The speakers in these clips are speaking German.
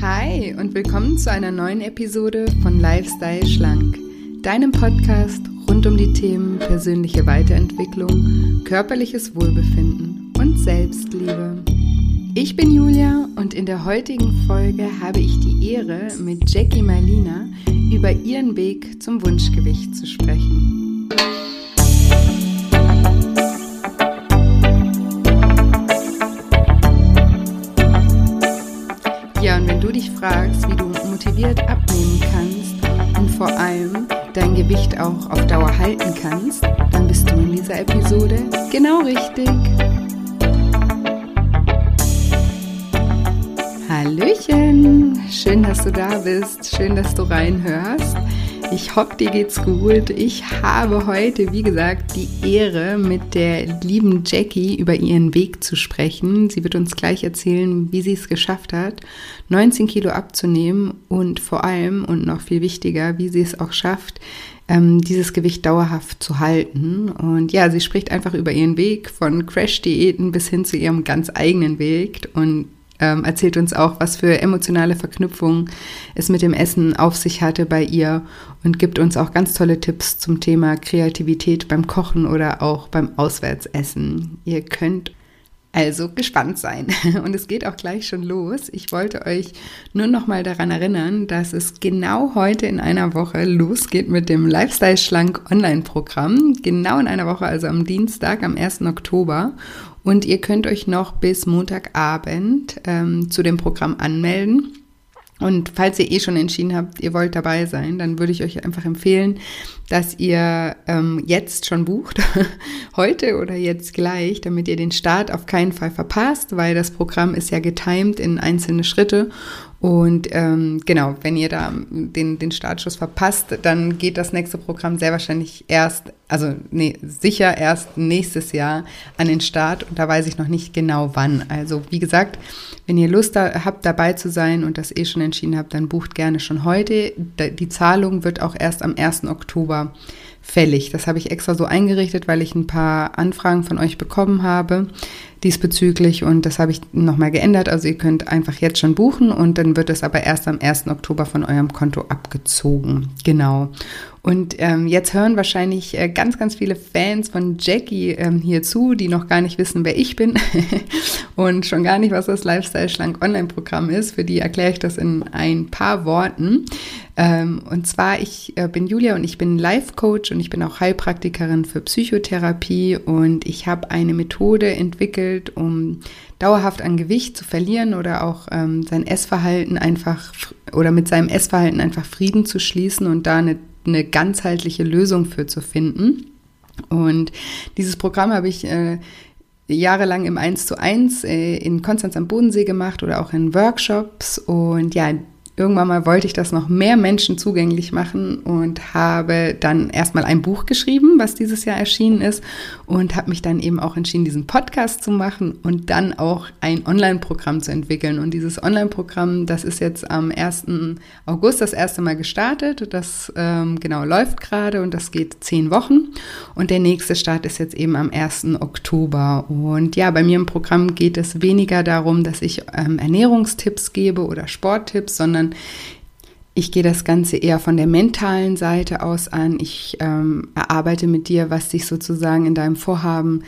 Hi und willkommen zu einer neuen Episode von Lifestyle Schlank, deinem Podcast rund um die Themen persönliche Weiterentwicklung, körperliches Wohlbefinden und Selbstliebe. Ich bin Julia und in der heutigen Folge habe ich die Ehre, mit Jackie Marlina über ihren Weg zum Wunschgewicht zu sprechen. Fragst, wie du motiviert abnehmen kannst und vor allem dein Gewicht auch auf Dauer halten kannst, dann bist du in dieser Episode genau richtig. Hallöchen! Schön, dass du da bist, schön, dass du reinhörst. Ich hoffe, dir geht's gut. Ich habe heute, wie gesagt, die Ehre, mit der lieben Jackie über ihren Weg zu sprechen. Sie wird uns gleich erzählen, wie sie es geschafft hat, 19 Kilo abzunehmen und vor allem, und noch viel wichtiger, wie sie es auch schafft, dieses Gewicht dauerhaft zu halten. Und ja, sie spricht einfach über ihren Weg von Crash-Diäten bis hin zu ihrem ganz eigenen Weg und erzählt uns auch, was für emotionale Verknüpfungen es mit dem Essen auf sich hatte bei ihr und gibt uns auch ganz tolle Tipps zum Thema Kreativität beim Kochen oder auch beim Auswärtsessen. Ihr könnt also gespannt sein. Und es geht auch gleich schon los. Ich wollte euch nur noch mal daran erinnern, dass es genau heute in einer Woche losgeht mit dem Lifestyle Schlank Online-Programm. Genau in einer Woche, also am Dienstag, am 1. Oktober. Und ihr könnt euch noch bis Montagabend zu dem Programm anmelden. Und falls ihr schon entschieden habt, ihr wollt dabei sein, dann würde ich euch einfach empfehlen, dass ihr jetzt schon bucht, heute oder jetzt gleich, damit ihr den Start auf keinen Fall verpasst, weil das Programm ist ja getimed in einzelne Schritte. Und genau, wenn ihr da den Startschuss verpasst, dann geht das nächste Programm sehr wahrscheinlich sicher erst nächstes Jahr an den Start. Und da weiß ich noch nicht genau wann. Also wie gesagt, wenn ihr Lust habt, dabei zu sein und das schon entschieden habt, dann bucht gerne schon heute. Die Zahlung wird auch erst am 1. Oktober fällig. Das habe ich extra so eingerichtet, weil ich ein paar Anfragen von euch bekommen habe diesbezüglich und das habe ich nochmal geändert. Also ihr könnt einfach jetzt schon buchen und dann wird es aber erst am 1. Oktober von eurem Konto abgezogen. Genau. Und jetzt hören wahrscheinlich ganz, ganz viele Fans von Jackie hier zu, die noch gar nicht wissen, wer ich bin und schon gar nicht, was das Lifestyle Schlank Online-Programm ist. Für die erkläre ich das in ein paar Worten. Und zwar, ich bin Julia und ich bin Life-Coach und ich bin auch Heilpraktikerin für Psychotherapie und ich habe eine Methode entwickelt, um dauerhaft an Gewicht zu verlieren oder auch mit seinem Essverhalten einfach Frieden zu schließen und da eine ganzheitliche Lösung für zu finden. Und dieses Programm habe ich jahrelang im 1:1 in Konstanz am Bodensee gemacht oder auch in Workshops. Und ja, irgendwann mal wollte ich das noch mehr Menschen zugänglich machen und habe dann erstmal ein Buch geschrieben, was dieses Jahr erschienen ist und habe mich dann eben auch entschieden, diesen Podcast zu machen und dann auch ein Online-Programm zu entwickeln. Und dieses Online-Programm, das ist jetzt am 1. August das erste Mal gestartet. Das läuft gerade und das geht 10 Wochen. Und der nächste Start ist jetzt eben am 1. Oktober. Und ja, bei mir im Programm geht es weniger darum, dass ich Ernährungstipps gebe oder Sporttipps, sondern ich gehe das Ganze eher von der mentalen Seite aus an. Ich erarbeite mit dir, was dich sozusagen in deinem Vorhaben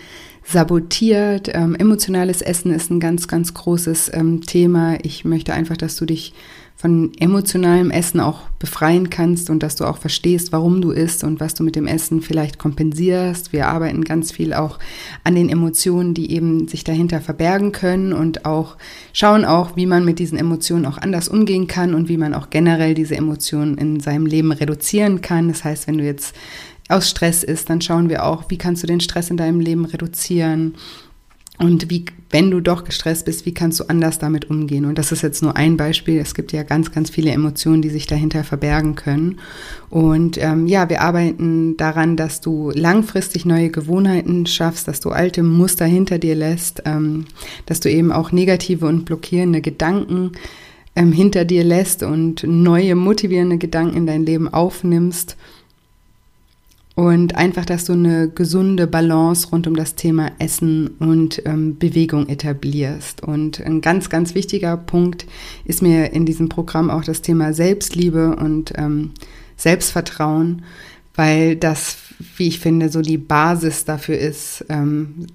sabotiert. Emotionales Essen ist ein ganz, ganz großes Thema. Ich möchte einfach, dass du dich von emotionalem Essen auch befreien kannst und dass du auch verstehst, warum du isst und was du mit dem Essen vielleicht kompensierst. Wir arbeiten ganz viel auch an den Emotionen, die eben sich dahinter verbergen können und auch schauen auch, wie man mit diesen Emotionen auch anders umgehen kann und wie man auch generell diese Emotionen in seinem Leben reduzieren kann. Das heißt, wenn du jetzt aus Stress isst, dann schauen wir auch, wie kannst du den Stress in deinem Leben reduzieren. Und wie, wenn du doch gestresst bist, wie kannst du anders damit umgehen? Und das ist jetzt nur ein Beispiel. Es gibt ja ganz, ganz viele Emotionen, die sich dahinter verbergen können. Und wir arbeiten daran, dass du langfristig neue Gewohnheiten schaffst, dass du alte Muster hinter dir lässt, dass du eben auch negative und blockierende Gedanken hinter dir lässt und neue motivierende Gedanken in dein Leben aufnimmst. Und einfach, dass du eine gesunde Balance rund um das Thema Essen und Bewegung etablierst. Und ein ganz, ganz wichtiger Punkt ist mir in diesem Programm auch das Thema Selbstliebe und Selbstvertrauen, weil das, wie ich finde, so die Basis dafür ist,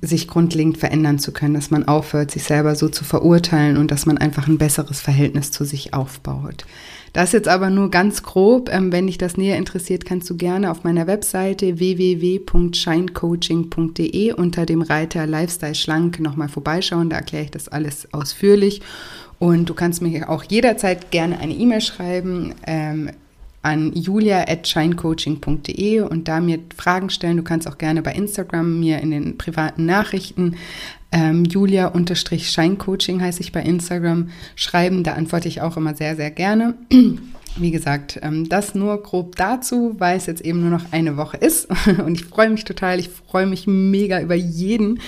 sich grundlegend verändern zu können, dass man aufhört, sich selber so zu verurteilen und dass man einfach ein besseres Verhältnis zu sich aufbaut. Das jetzt aber nur ganz grob. Wenn dich das näher interessiert, kannst du gerne auf meiner Webseite www.shinecoaching.de unter dem Reiter Lifestyle Schlank nochmal vorbeischauen. Da erkläre ich das alles ausführlich. Und du kannst mir auch jederzeit gerne eine E-Mail schreiben an julia@shinecoaching.de und da mir Fragen stellen. Du kannst auch gerne bei Instagram mir in den privaten Nachrichten Julia-Schein-Coaching heiße ich bei Instagram schreiben. Da antworte ich auch immer sehr, sehr gerne. Wie gesagt, das nur grob dazu, weil es jetzt eben nur noch eine Woche ist und ich freue mich total, ich freue mich mega über jeden,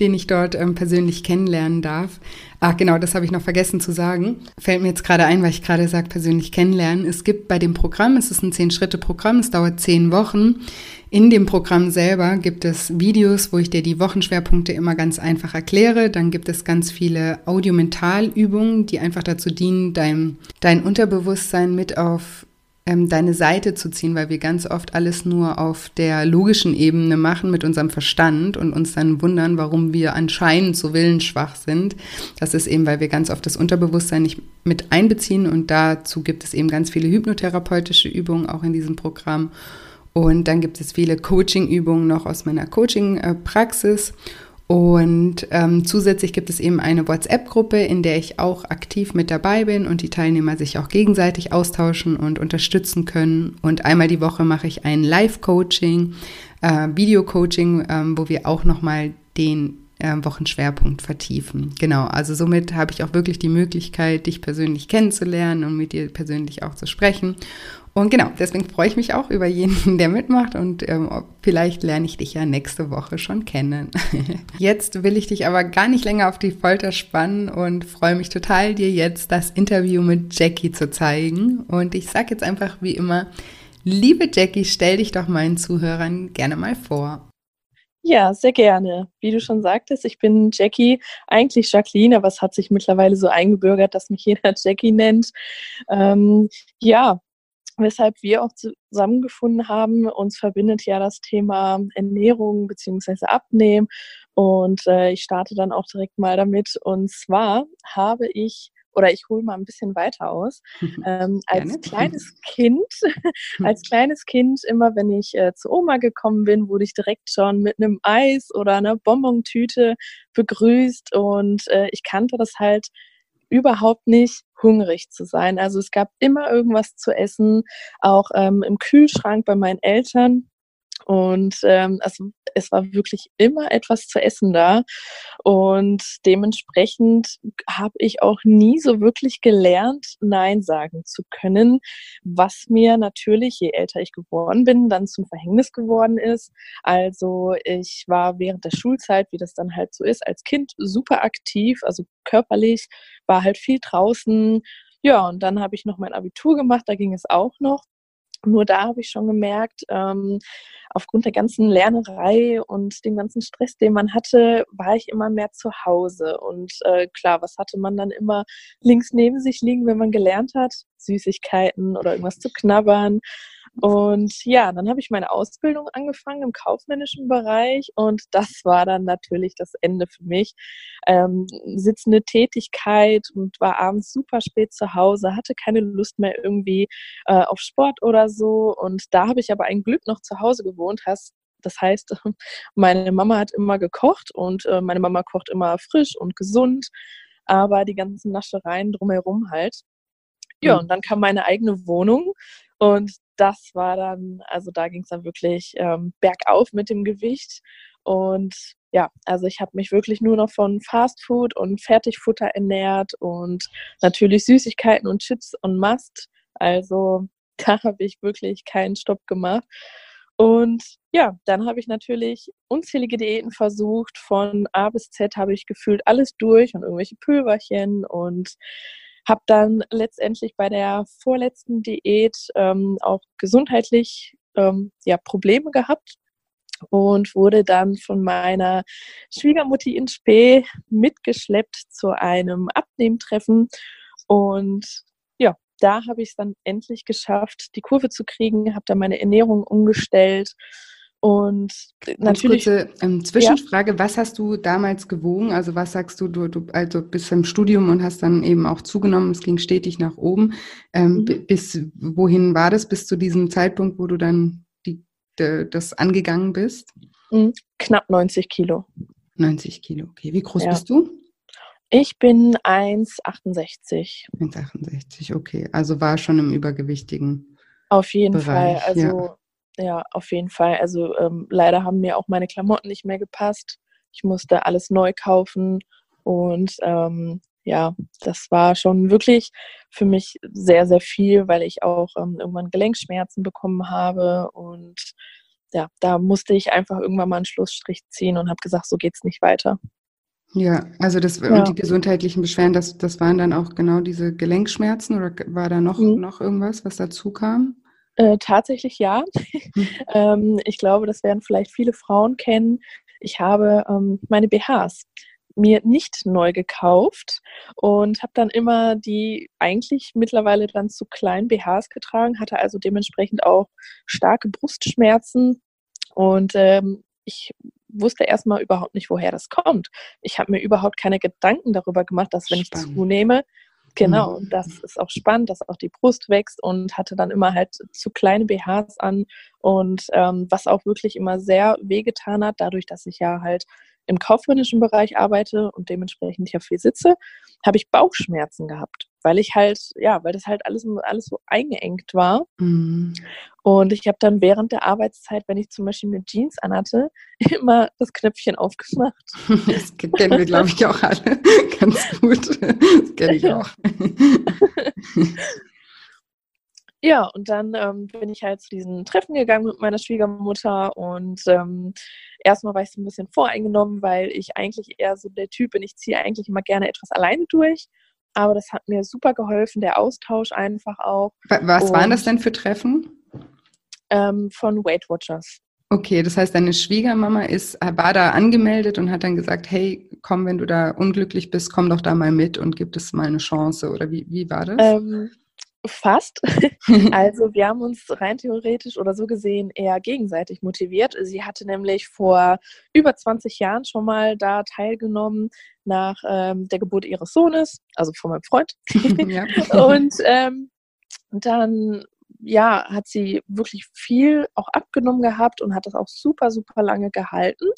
den ich dort persönlich kennenlernen darf. Ach genau, das habe ich noch vergessen zu sagen, fällt mir jetzt gerade ein, weil ich gerade sage, persönlich kennenlernen. Es gibt bei dem Programm, es ist ein 10-Schritte-Programm, es dauert 10 Wochen. In dem Programm selber gibt es Videos, wo ich dir die Wochenschwerpunkte immer ganz einfach erkläre. Dann gibt es ganz viele Audiomentalübungen, die einfach dazu dienen, dein Unterbewusstsein mit auf deine Seite zu ziehen, weil wir ganz oft alles nur auf der logischen Ebene machen mit unserem Verstand und uns dann wundern, warum wir anscheinend so willensschwach sind. Das ist eben, weil wir ganz oft das Unterbewusstsein nicht mit einbeziehen und dazu gibt es eben ganz viele hypnotherapeutische Übungen auch in diesem Programm. Und dann gibt es viele Coaching-Übungen noch aus meiner Coaching-Praxis. Und zusätzlich gibt es eben eine WhatsApp-Gruppe, in der ich auch aktiv mit dabei bin und die Teilnehmer sich auch gegenseitig austauschen und unterstützen können. Und einmal die Woche mache ich ein Live-Coaching, Video-Coaching, wo wir auch nochmal den Wochenschwerpunkt vertiefen. Genau, also somit habe ich auch wirklich die Möglichkeit, dich persönlich kennenzulernen und mit dir persönlich auch zu sprechen. Und genau, deswegen freue ich mich auch über jeden, der mitmacht und vielleicht lerne ich dich ja nächste Woche schon kennen. Jetzt will ich dich aber gar nicht länger auf die Folter spannen und freue mich total, dir jetzt das Interview mit Jackie zu zeigen. Und ich sage jetzt einfach wie immer, liebe Jackie, stell dich doch meinen Zuhörern gerne mal vor. Ja, sehr gerne. Wie du schon sagtest, ich bin Jackie, eigentlich Jacqueline, aber es hat sich mittlerweile so eingebürgert, dass mich jeder Jackie nennt. Weshalb wir auch zusammengefunden haben, uns verbindet ja das Thema Ernährung bzw. Abnehmen und ich starte dann auch direkt mal damit und zwar habe ich, oder ich hole mal ein bisschen weiter aus, als kleines Kind, immer wenn ich zu Oma gekommen bin, wurde ich direkt schon mit einem Eis oder einer Bonbontüte begrüßt und ich kannte das halt überhaupt nicht, hungrig zu sein. Also es gab immer irgendwas zu essen, auch im Kühlschrank bei meinen Eltern. Und also es war wirklich immer etwas zu essen da. Und dementsprechend habe ich auch nie so wirklich gelernt, Nein sagen zu können, was mir natürlich, je älter ich geworden bin, dann zum Verhängnis geworden ist. Also ich war während der Schulzeit, wie das dann halt so ist, als Kind super aktiv, also körperlich, war halt viel draußen. Ja, und dann habe ich noch mein Abitur gemacht, da ging es auch noch. Nur da habe ich schon gemerkt, aufgrund der ganzen Lernerei und dem ganzen Stress, den man hatte, war ich immer mehr zu Hause. Und klar, was hatte man dann immer links neben sich liegen, wenn man gelernt hat? Süßigkeiten oder irgendwas zu knabbern. Und ja, dann habe ich meine Ausbildung angefangen im kaufmännischen Bereich und das war dann natürlich das Ende für mich. Sitzende Tätigkeit und war abends super spät zu Hause, hatte keine Lust mehr irgendwie auf Sport oder so und da habe ich aber ein Glück noch zu Hause gewohnt, das heißt, meine Mama hat immer gekocht und meine Mama kocht immer frisch und gesund, aber die ganzen Naschereien drumherum halt. Ja, und dann kam meine eigene Wohnung und das war dann, also da ging es dann wirklich bergauf mit dem Gewicht und ja, also ich habe mich wirklich nur noch von Fastfood und Fertigfutter ernährt und natürlich Süßigkeiten und Chips und Mast, also da habe ich wirklich keinen Stopp gemacht. Und ja, dann habe ich natürlich unzählige Diäten versucht, von A bis Z habe ich gefühlt alles durch und irgendwelche Pülverchen und habe dann letztendlich bei der vorletzten Diät auch gesundheitlich Probleme gehabt und wurde dann von meiner Schwiegermutti in Spee mitgeschleppt zu einem Abnehmtreffen. Und ja, da habe ich es dann endlich geschafft, die Kurve zu kriegen, habe dann meine Ernährung umgestellt. Und natürlich kurze Zwischenfrage, ja. Was hast du damals gewogen? Also was sagst du, du also bis zum Studium und hast dann eben auch zugenommen, es ging stetig nach oben. Bis wohin war das, bis zu diesem Zeitpunkt, wo du dann das angegangen bist? Knapp 90 Kilo. 90 Kilo, okay. Wie groß bist du? Ich bin 1,68. 1,68, okay. Also war schon im übergewichtigen Auf jeden Bereich. Fall, also... Ja. Ja, auf jeden Fall. Also leider haben mir auch meine Klamotten nicht mehr gepasst. Ich musste alles neu kaufen und das war schon wirklich für mich sehr, sehr viel, weil ich auch irgendwann Gelenkschmerzen bekommen habe und ja, da musste ich einfach irgendwann mal einen Schlussstrich ziehen und habe gesagt, so geht's nicht weiter. Ja, also das und die gesundheitlichen Beschwerden, das waren dann auch genau diese Gelenkschmerzen oder war da noch irgendwas, was dazu kam? Tatsächlich ja. Ich glaube, das werden vielleicht viele Frauen kennen. Ich habe meine BHs mir nicht neu gekauft und habe dann immer die eigentlich mittlerweile dann zu kleinen BHs getragen, hatte also dementsprechend auch starke Brustschmerzen und ich wusste erstmal überhaupt nicht, woher das kommt. Ich habe mir überhaupt keine Gedanken darüber gemacht, dass wenn ich zunehme, genau, das ist auch spannend, dass auch die Brust wächst und hatte dann immer halt zu kleine BHs an und was auch wirklich immer sehr wehgetan hat, dadurch, dass ich ja halt im kaufmännischen Bereich arbeite und dementsprechend ja viel sitze, habe ich Bauchschmerzen gehabt, weil ich halt, weil das halt alles so eingeengt war. Und ich habe dann während der Arbeitszeit, wenn ich zum Beispiel eine Jeans anhatte, immer das Knöpfchen aufgemacht. Das kennen wir, glaube ich, auch alle ganz gut. Das kenne ich auch. Ja, und dann bin ich halt zu diesen Treffen gegangen mit meiner Schwiegermutter und erstmal war ich so ein bisschen voreingenommen, weil ich eigentlich eher so der Typ bin, ich ziehe eigentlich immer gerne etwas alleine durch, aber das hat mir super geholfen, der Austausch einfach auch. Was waren das denn für Treffen? Von Weight Watchers. Okay, das heißt, deine Schwiegermama war da angemeldet und hat dann gesagt, hey, komm, wenn du da unglücklich bist, komm doch da mal mit und gib es mal eine Chance, oder wie war das? Fast. Also wir haben uns rein theoretisch oder so gesehen eher gegenseitig motiviert. Sie hatte nämlich vor über 20 Jahren schon mal da teilgenommen nach der Geburt ihres Sohnes, also von meinem Freund. Ja. Und dann hat sie wirklich viel auch abgenommen gehabt und hat das auch super, super lange gehalten.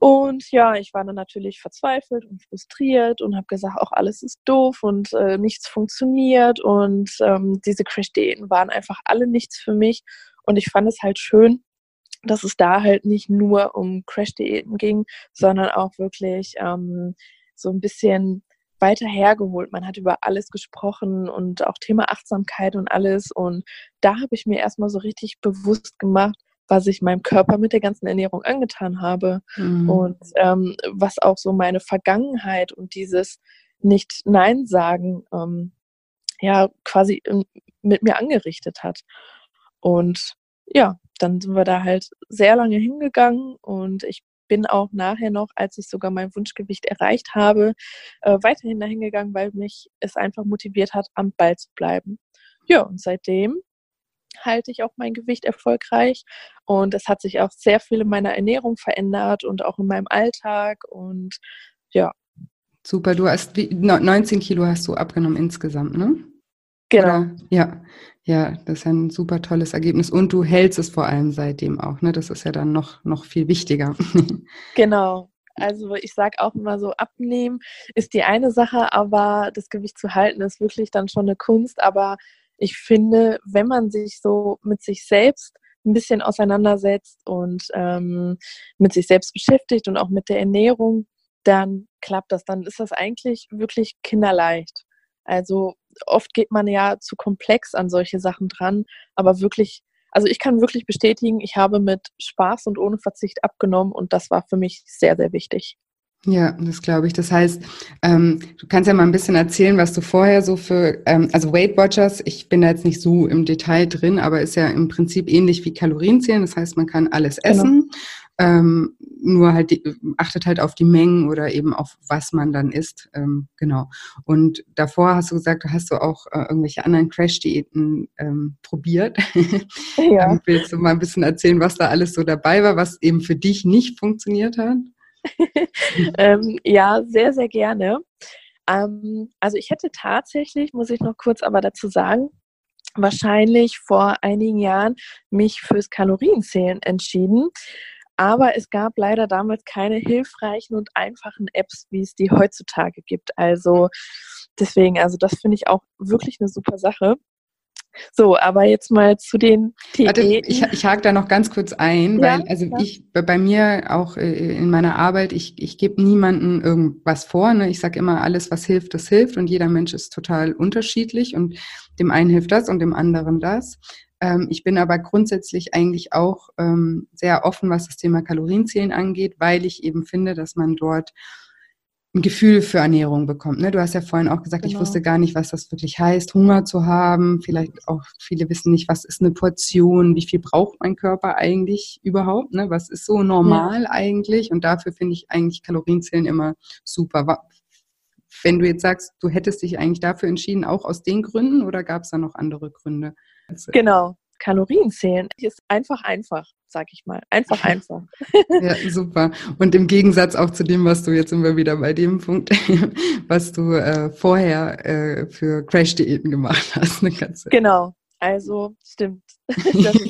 Und ja, ich war dann natürlich verzweifelt und frustriert und habe gesagt, auch alles ist doof und nichts funktioniert und diese Crash-Diäten waren einfach alle nichts für mich und ich fand es halt schön, dass es da halt nicht nur um Crash-Diäten ging, sondern auch wirklich so ein bisschen weiter hergeholt. Man hat über alles gesprochen und auch Thema Achtsamkeit und alles und da habe ich mir erstmal so richtig bewusst gemacht, was ich meinem Körper mit der ganzen Ernährung angetan habe und was auch so meine Vergangenheit und dieses Nicht-Nein sagen quasi mit mir angerichtet hat. Und ja, dann sind wir da halt sehr lange hingegangen und ich bin auch nachher noch, als ich sogar mein Wunschgewicht erreicht habe, weiterhin dahin gegangen, weil mich es einfach motiviert hat, am Ball zu bleiben. Ja, und seitdem halte ich auch mein Gewicht erfolgreich und es hat sich auch sehr viel in meiner Ernährung verändert und auch in meinem Alltag und ja. Super, du hast 19 Kilo hast du abgenommen insgesamt, ne? Genau. Oder? Ja, das ist ja ein super tolles Ergebnis und du hältst es vor allem seitdem auch, ne? Das ist ja dann noch viel wichtiger. Genau. Also ich sage auch immer so, abnehmen ist die eine Sache, aber das Gewicht zu halten ist wirklich dann schon eine Kunst, aber ich finde, wenn man sich so mit sich selbst ein bisschen auseinandersetzt und mit sich selbst beschäftigt und auch mit der Ernährung, dann klappt das. Dann ist das eigentlich wirklich kinderleicht. Also oft geht man ja zu komplex an solche Sachen dran, aber wirklich, also ich kann wirklich bestätigen, ich habe mit Spaß und ohne Verzicht abgenommen und das war für mich sehr, sehr wichtig. Ja, das glaube ich. Das heißt, du kannst ja mal ein bisschen erzählen, was du vorher so für, also Weight Watchers, ich bin da jetzt nicht so im Detail drin, aber ist ja im Prinzip ähnlich wie Kalorienzählen. Das heißt, man kann alles essen, genau. Nur halt achtet halt auf die Mengen oder eben auf was man dann isst. Genau. Und davor hast du gesagt, du hast so auch irgendwelche anderen Crash-Diäten probiert. Ja. Willst du mal ein bisschen erzählen, was da alles so dabei war, was eben für dich nicht funktioniert hat? Ja, sehr, sehr gerne. Also ich hätte tatsächlich, muss ich noch kurz aber dazu sagen, wahrscheinlich vor einigen Jahren mich fürs Kalorienzählen entschieden. Aber es gab leider damals keine hilfreichen und einfachen Apps, wie es die heutzutage gibt. Also deswegen, also das finde ich auch wirklich eine super Sache. So, aber jetzt mal zu den Themen. Ich hake da noch ganz kurz ein, weil bei mir auch in meiner Arbeit, ich gebe niemandem irgendwas vor. Ne? Ich sage immer, alles, was hilft, das hilft. Und jeder Mensch ist total unterschiedlich und dem einen hilft das und dem anderen das. Ich bin aber grundsätzlich eigentlich auch sehr offen, was das Thema Kalorienzählen angeht, weil ich eben finde, dass man dort ein Gefühl für Ernährung bekommt. Ne? Du hast ja vorhin auch gesagt, Ich wusste gar nicht, was das wirklich heißt, Hunger zu haben. Vielleicht auch viele wissen nicht, was ist eine Portion, wie viel braucht mein Körper eigentlich überhaupt? Ne? Was ist so normal eigentlich? Und dafür finde ich eigentlich Kalorienzählen immer super. Wenn du jetzt sagst, du hättest dich eigentlich dafür entschieden, auch aus den Gründen, oder gab es da noch andere Gründe? Genau, Kalorienzählen ist einfach. Sag ich mal. Einfach. Ja, super. Und im Gegensatz auch zu dem, was du, jetzt sind wir wieder bei dem Punkt, was du vorher für Crash-Diäten gemacht hast. Ne? Genau, also stimmt. Das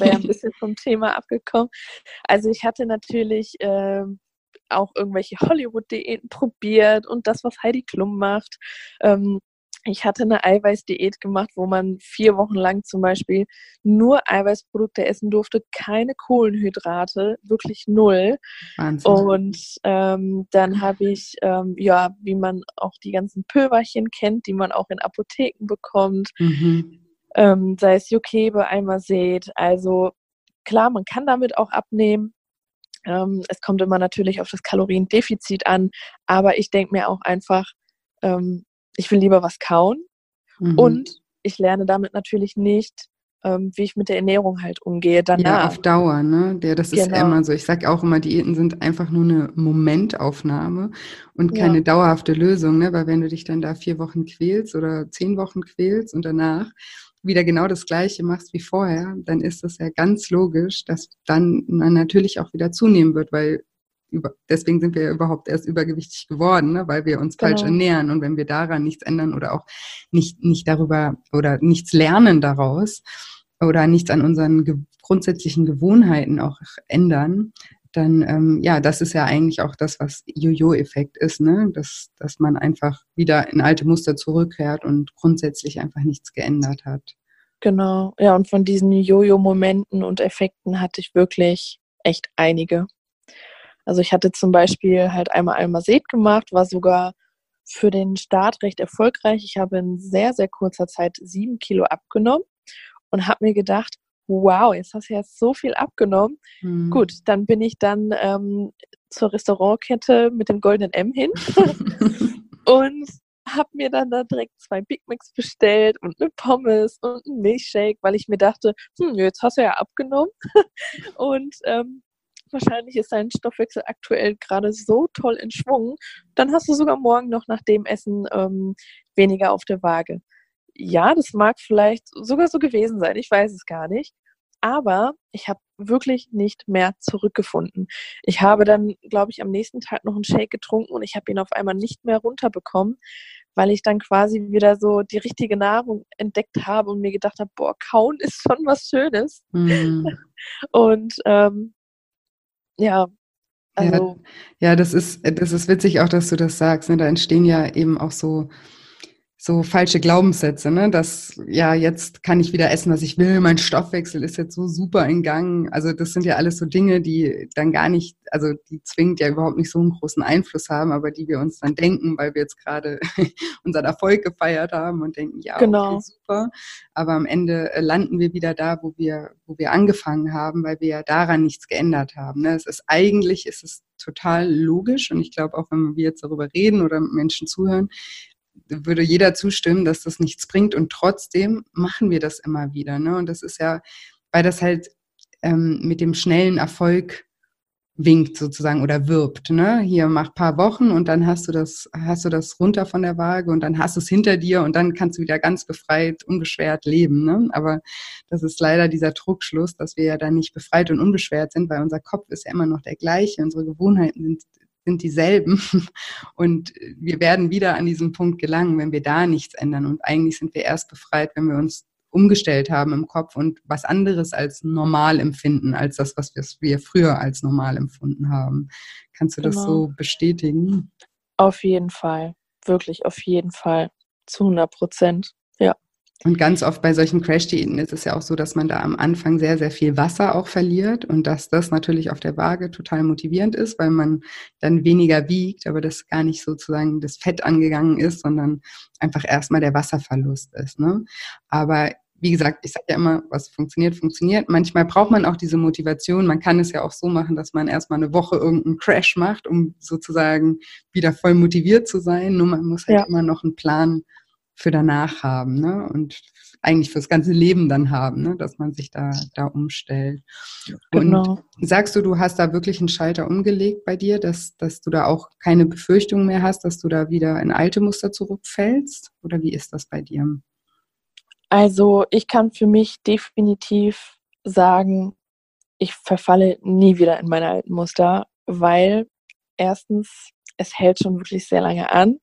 wäre ein bisschen vom Thema abgekommen. Also ich hatte natürlich auch irgendwelche Hollywood-Diäten probiert und das, was Heidi Klum macht. Ich hatte eine Eiweißdiät gemacht, wo man 4 Wochen lang zum Beispiel nur Eiweißprodukte essen durfte, keine Kohlenhydrate, wirklich 0. Wahnsinn. Und dann habe ich, wie man auch die ganzen Pülverchen kennt, die man auch in Apotheken bekommt, sei es Jukebe, Almased. Also klar, man kann damit auch abnehmen. Es kommt immer natürlich auf das Kaloriendefizit an, aber ich denke mir auch einfach, ich will lieber was kauen und ich lerne damit natürlich nicht, wie ich mit der Ernährung halt umgehe danach. Ja, auf Dauer, ne? Ja, das ist immer so. Ich sage auch immer, Diäten sind einfach nur eine Momentaufnahme und keine dauerhafte Lösung, ne? Weil wenn du dich dann da 4 Wochen quälst oder 10 Wochen quälst und danach wieder genau das Gleiche machst wie vorher, dann ist das ja ganz logisch, dass dann man natürlich auch wieder zunehmen wird, weil deswegen sind wir ja überhaupt erst übergewichtig geworden, ne? Weil wir uns falsch ernähren. Und wenn wir daran nichts ändern oder auch nicht darüber oder nichts lernen daraus oder nichts an unseren grundsätzlichen Gewohnheiten auch ändern, dann, das ist ja eigentlich auch das, was Jojo-Effekt ist, ne? Dass man einfach wieder in alte Muster zurückkehrt und grundsätzlich einfach nichts geändert hat. Genau, ja, und von diesen Jojo-Momenten und Effekten hatte ich wirklich echt einige. Also ich hatte zum Beispiel halt einmal Almased gemacht, war sogar für den Start recht erfolgreich. Ich habe in sehr, sehr kurzer Zeit 7 Kilo abgenommen und habe mir gedacht, wow, jetzt hast du ja so viel abgenommen. Mhm. Gut, dann bin ich dann zur Restaurantkette mit dem goldenen M hin und habe mir dann da direkt 2 Big Macs bestellt und eine Pommes und einen Milchshake, weil ich mir dachte, jetzt hast du ja abgenommen und wahrscheinlich ist dein Stoffwechsel aktuell gerade so toll in Schwung, dann hast du sogar morgen noch nach dem Essen weniger auf der Waage. Ja, das mag vielleicht sogar so gewesen sein, ich weiß es gar nicht, aber ich habe wirklich nicht mehr zurückgefunden. Ich habe dann, glaube ich, am nächsten Tag noch einen Shake getrunken und ich habe ihn auf einmal nicht mehr runterbekommen, weil ich dann quasi wieder so die richtige Nahrung entdeckt habe und mir gedacht habe, boah, kauen ist schon was Schönes. Mhm. Und also. Ja, das ist witzig auch, dass du das sagst. Ne? Da entstehen ja eben auch so so falsche Glaubenssätze, ne? Dass, ja, jetzt kann ich wieder essen, was ich will, mein Stoffwechsel ist jetzt so super in Gang. Also das sind ja alles so Dinge, die dann gar nicht, also die zwingend ja überhaupt nicht so einen großen Einfluss haben, aber die wir uns dann denken, weil wir jetzt gerade unseren Erfolg gefeiert haben und denken, ja, genau. Okay, super. Aber am Ende landen wir wieder da, wo wir angefangen haben, weil wir ja daran nichts geändert haben. Ne? Es ist total logisch und ich glaube auch, wenn wir jetzt darüber reden oder mit Menschen zuhören, würde jeder zustimmen, dass das nichts bringt und trotzdem machen wir das immer wieder. Ne? Und das ist ja, weil das halt mit dem schnellen Erfolg winkt sozusagen oder wirbt. Ne? Hier mach ein paar Wochen und dann hast du das runter von der Waage und dann hast du es hinter dir und dann kannst du wieder ganz befreit, unbeschwert leben. Ne? Aber das ist leider dieser Trugschluss, dass wir ja dann nicht befreit und unbeschwert sind, weil unser Kopf ist ja immer noch der gleiche, unsere Gewohnheiten sind dieselben und wir werden wieder an diesen Punkt gelangen, wenn wir da nichts ändern und eigentlich sind wir erst befreit, wenn wir uns umgestellt haben im Kopf und was anderes als normal empfinden, als das, was wir früher als normal empfunden haben. Kannst du das so bestätigen? Auf jeden Fall, wirklich auf jeden Fall, zu 100%, ja. Und ganz oft bei solchen Crash-Diäten ist es ja auch so, dass man da am Anfang sehr, sehr viel Wasser auch verliert und dass das natürlich auf der Waage total motivierend ist, weil man dann weniger wiegt, aber das gar nicht sozusagen das Fett angegangen ist, sondern einfach erstmal der Wasserverlust ist. Ne? Aber wie gesagt, ich sage ja immer, was funktioniert, funktioniert. Manchmal braucht man auch diese Motivation. Man kann es ja auch so machen, dass man erstmal eine Woche irgendeinen Crash macht, um sozusagen wieder voll motiviert zu sein. Nur man muss halt immer noch einen Plan für danach haben, ne? Und eigentlich fürs ganze Leben dann haben, ne? Dass man sich da umstellt. Genau. Und sagst du, du hast da wirklich einen Schalter umgelegt bei dir, dass du da auch keine Befürchtung mehr hast, dass du da wieder in alte Muster zurückfällst? Oder wie ist das bei dir? Also ich kann für mich definitiv sagen, ich verfalle nie wieder in meine alten Muster, weil erstens, es hält schon wirklich sehr lange an.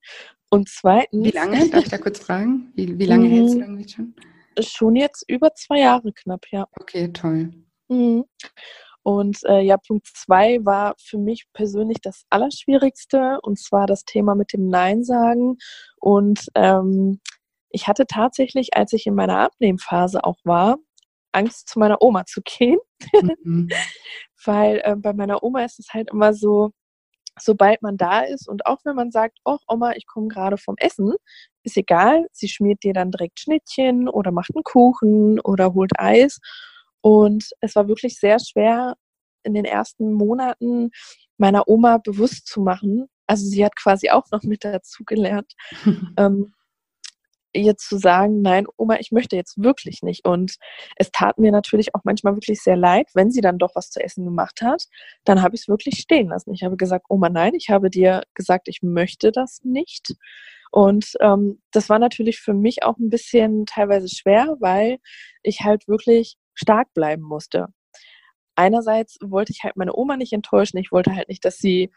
Und zweitens... Wie lange? Darf ich da kurz fragen? Wie lange hältst du dann jetzt schon? Schon jetzt über 2 Jahre knapp, ja. Okay, toll. Und Punkt 2 war für mich persönlich das Allerschwierigste, und zwar das Thema mit dem Nein sagen. Und ich hatte tatsächlich, als ich in meiner Abnehmphase auch war, Angst, zu meiner Oma zu gehen. Weil bei meiner Oma ist es halt immer so, sobald man da ist und auch wenn man sagt, oh Oma, ich komme gerade vom Essen, ist egal, sie schmiert dir dann direkt Schnittchen oder macht einen Kuchen oder holt Eis. Und es war wirklich sehr schwer, in den ersten Monaten meiner Oma bewusst zu machen. Also sie hat quasi auch noch mit dazu gelernt, ihr zu sagen, nein, Oma, ich möchte jetzt wirklich nicht. Und es tat mir natürlich auch manchmal wirklich sehr leid, wenn sie dann doch was zu essen gemacht hat, dann habe ich es wirklich stehen lassen. Ich habe gesagt, Oma, nein, ich habe dir gesagt, ich möchte das nicht. Und das war natürlich für mich auch ein bisschen teilweise schwer, weil ich halt wirklich stark bleiben musste. Einerseits wollte ich halt meine Oma nicht enttäuschen. Ich wollte halt nicht, dass sie...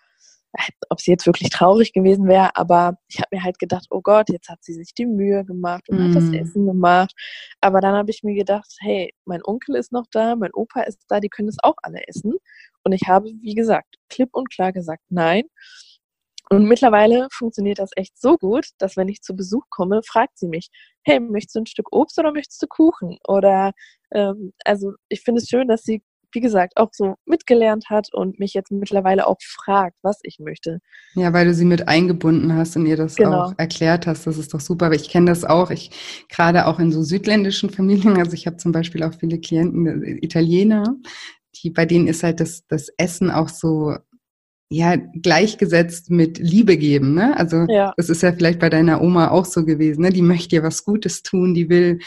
ob sie jetzt wirklich traurig gewesen wäre, aber ich habe mir halt gedacht, oh Gott, jetzt hat sie sich die Mühe gemacht und hat das Essen gemacht. Aber dann habe ich mir gedacht, hey, mein Onkel ist noch da, mein Opa ist da, die können das auch alle essen. Und ich habe, wie gesagt, klipp und klar gesagt, nein. Und mittlerweile funktioniert das echt so gut, dass wenn ich zu Besuch komme, fragt sie mich, hey, möchtest du ein Stück Obst oder möchtest du Kuchen? Oder, also ich finde es schön, dass sie, wie gesagt, auch so mitgelernt hat und mich jetzt mittlerweile auch fragt, was ich möchte. Ja, weil du sie mit eingebunden hast und ihr das auch erklärt hast. Das ist doch super. Aber ich kenne das auch. Gerade auch in so südländischen Familien, also ich habe zum Beispiel auch viele Klienten, Italiener, bei denen ist halt das Essen auch so, ja, gleichgesetzt mit Liebe geben, ne? Also das ist ja vielleicht bei deiner Oma auch so gewesen, ne? Die möchte dir was Gutes tun, die will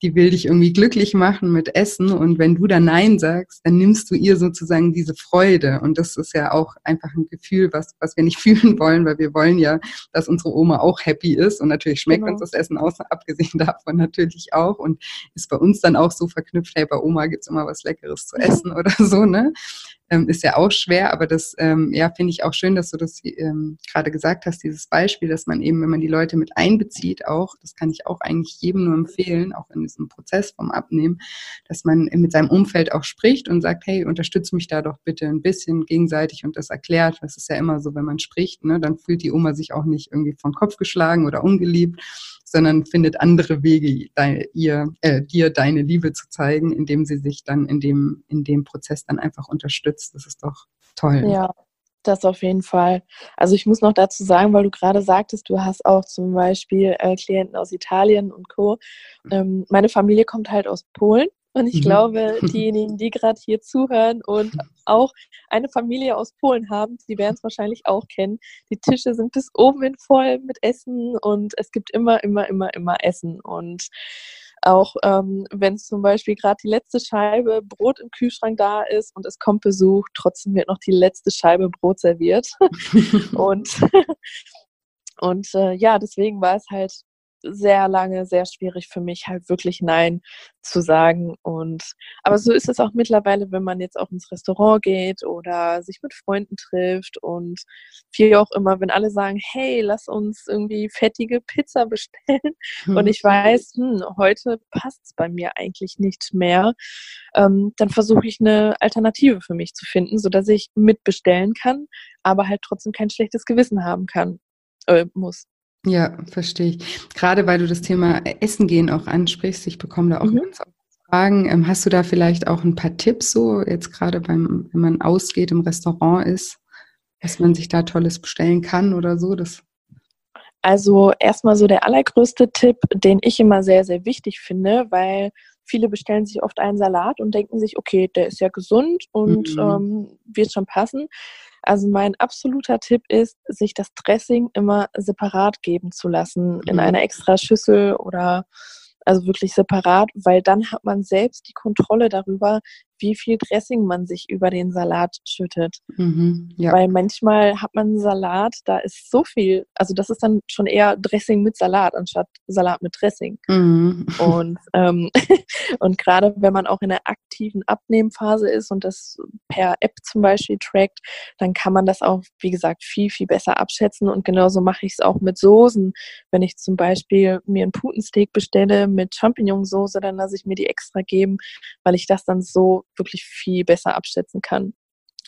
dich irgendwie glücklich machen mit Essen und wenn du da Nein sagst, dann nimmst du ihr sozusagen diese Freude und das ist ja auch einfach ein Gefühl, was wir nicht fühlen wollen, weil wir wollen ja, dass unsere Oma auch happy ist und natürlich schmeckt uns das Essen aus, abgesehen davon natürlich auch und ist bei uns dann auch so verknüpft, hey, bei Oma gibt's immer was Leckeres zu essen oder so, ne? Ist ja auch schwer, aber das finde ich auch schön, dass du das gerade gesagt hast, dieses Beispiel, dass man eben, wenn man die Leute mit einbezieht auch, das kann ich auch eigentlich jedem nur empfehlen, auch in diesem Prozess vom Abnehmen, dass man mit seinem Umfeld auch spricht und sagt, hey, unterstütze mich da doch bitte ein bisschen gegenseitig und das erklärt, das ist ja immer so, wenn man spricht, ne, dann fühlt die Oma sich auch nicht irgendwie vom Kopf geschlagen oder ungeliebt, sondern findet andere Wege, dir deine Liebe zu zeigen, indem sie sich dann in dem Prozess dann einfach unterstützt. Das ist doch toll. Ja, das auf jeden Fall. Also ich muss noch dazu sagen, weil du gerade sagtest, du hast auch zum Beispiel Klienten aus Italien und Co. Meine Familie kommt halt aus Polen. Und ich glaube, diejenigen, die gerade hier zuhören und auch eine Familie aus Polen haben, die werden es wahrscheinlich auch kennen. Die Tische sind bis oben hin voll mit Essen und es gibt immer Essen. Und auch wenn zum Beispiel gerade die letzte Scheibe Brot im Kühlschrank da ist und es kommt Besuch, trotzdem wird noch die letzte Scheibe Brot serviert. und ja, deswegen war es halt sehr lange, sehr schwierig für mich, halt wirklich Nein zu sagen. Aber so ist es auch mittlerweile, wenn man jetzt auch ins Restaurant geht oder sich mit Freunden trifft und viel auch immer, wenn alle sagen, hey, lass uns irgendwie fettige Pizza bestellen. Und ich weiß, heute passt es bei mir eigentlich nicht mehr. Dann versuche ich eine Alternative für mich zu finden, sodass ich mitbestellen kann, aber halt trotzdem kein schlechtes Gewissen haben muss. Ja, verstehe ich. Gerade weil du das Thema Essen gehen auch ansprichst, ich bekomme da auch ganz oft Fragen. Hast du da vielleicht auch ein paar Tipps, so jetzt gerade wenn man ausgeht, im Restaurant ist, dass man sich da Tolles bestellen kann oder so? Also erstmal so der allergrößte Tipp, den ich immer sehr, sehr wichtig finde, weil viele bestellen sich oft einen Salat und denken sich, okay, der ist ja gesund und wird schon passen. Also mein absoluter Tipp ist, sich das Dressing immer separat geben zu lassen, in einer extra Schüssel oder also wirklich separat, weil dann hat man selbst die Kontrolle darüber, wie viel Dressing man sich über den Salat schüttet. Ja. Weil manchmal hat man einen Salat, da ist so viel, also das ist dann schon eher Dressing mit Salat, anstatt Salat mit Dressing. Und gerade wenn man auch in der aktiven Abnehmphase ist und das per App zum Beispiel trackt, dann kann man das auch, wie gesagt, viel, viel besser abschätzen. Und genauso mache ich es auch mit Soßen. Wenn ich zum Beispiel mir einen Putensteak bestelle mit Champignonsoße, dann lasse ich mir die extra geben, weil ich das dann so wirklich viel besser abschätzen kann.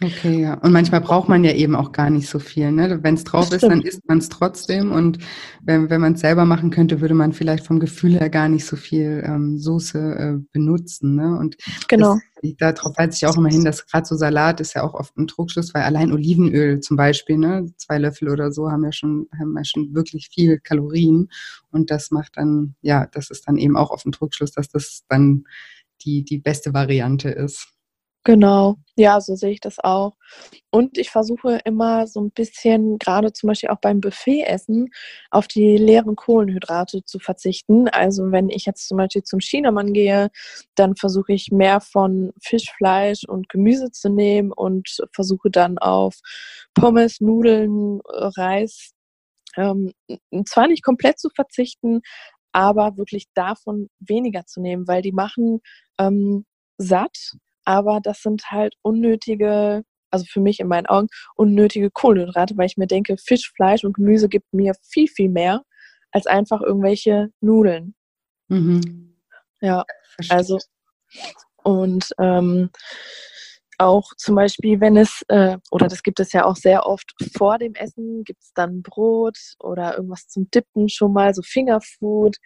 Okay, ja. Und manchmal braucht man ja eben auch gar nicht so viel. Ne? Wenn es drauf ist, dann isst man es trotzdem. Und wenn man es selber machen könnte, würde man vielleicht vom Gefühl her gar nicht so viel Soße benutzen. Ne? Und genau. Darauf weise ich auch immer hin, dass gerade so Salat ist ja auch oft ein Trugschluss, weil allein Olivenöl zum Beispiel, ne, 2 Löffel oder so, haben ja schon wirklich viel Kalorien. Und das macht dann, ja, das ist dann eben auch oft ein Trugschluss, dass das dann die beste Variante ist. Genau, ja, so sehe ich das auch. Und ich versuche immer so ein bisschen, gerade zum Beispiel auch beim Buffetessen, auf die leeren Kohlenhydrate zu verzichten. Also wenn ich jetzt zum Beispiel zum Chinamann gehe, dann versuche ich mehr von Fisch, Fleisch und Gemüse zu nehmen und versuche dann auf Pommes, Nudeln, Reis, zwar nicht komplett zu verzichten, aber wirklich davon weniger zu nehmen, weil die machen satt, aber das sind halt unnötige, also für mich in meinen Augen, unnötige Kohlenhydrate, weil ich mir denke, Fisch, Fleisch und Gemüse gibt mir viel, viel mehr als einfach irgendwelche Nudeln. Ja, also und auch zum Beispiel, wenn es, oder das gibt es ja auch sehr oft vor dem Essen, gibt es dann Brot oder irgendwas zum Dippen schon mal, so Fingerfood.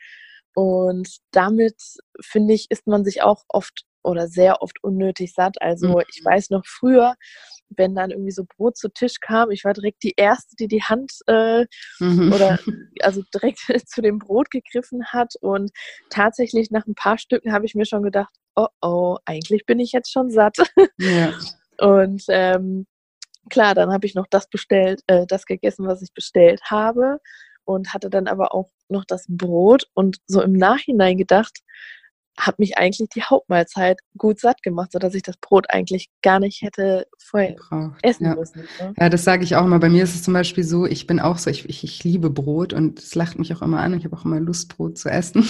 Und damit, finde ich, isst man sich auch oft oder sehr oft unnötig satt. Also ich weiß noch früher, wenn dann irgendwie so Brot zu Tisch kam, ich war direkt die Erste, die Hand oder also direkt zu dem Brot gegriffen hat. Und tatsächlich nach ein paar Stücken habe ich mir schon gedacht, oh, eigentlich bin ich jetzt schon satt. Ja. Und klar, dann habe ich noch das bestellt, das gegessen, was ich bestellt habe und hatte dann aber auch noch das Brot und so im Nachhinein gedacht, hat mich eigentlich die Hauptmahlzeit gut satt gemacht, sodass ich das Brot eigentlich gar nicht hätte vorher essen müssen. Ne? Ja, das sage ich auch immer. Bei mir ist es zum Beispiel so, ich bin auch so, ich liebe Brot und es lacht mich auch immer an. Ich habe auch immer Lust, Brot zu essen.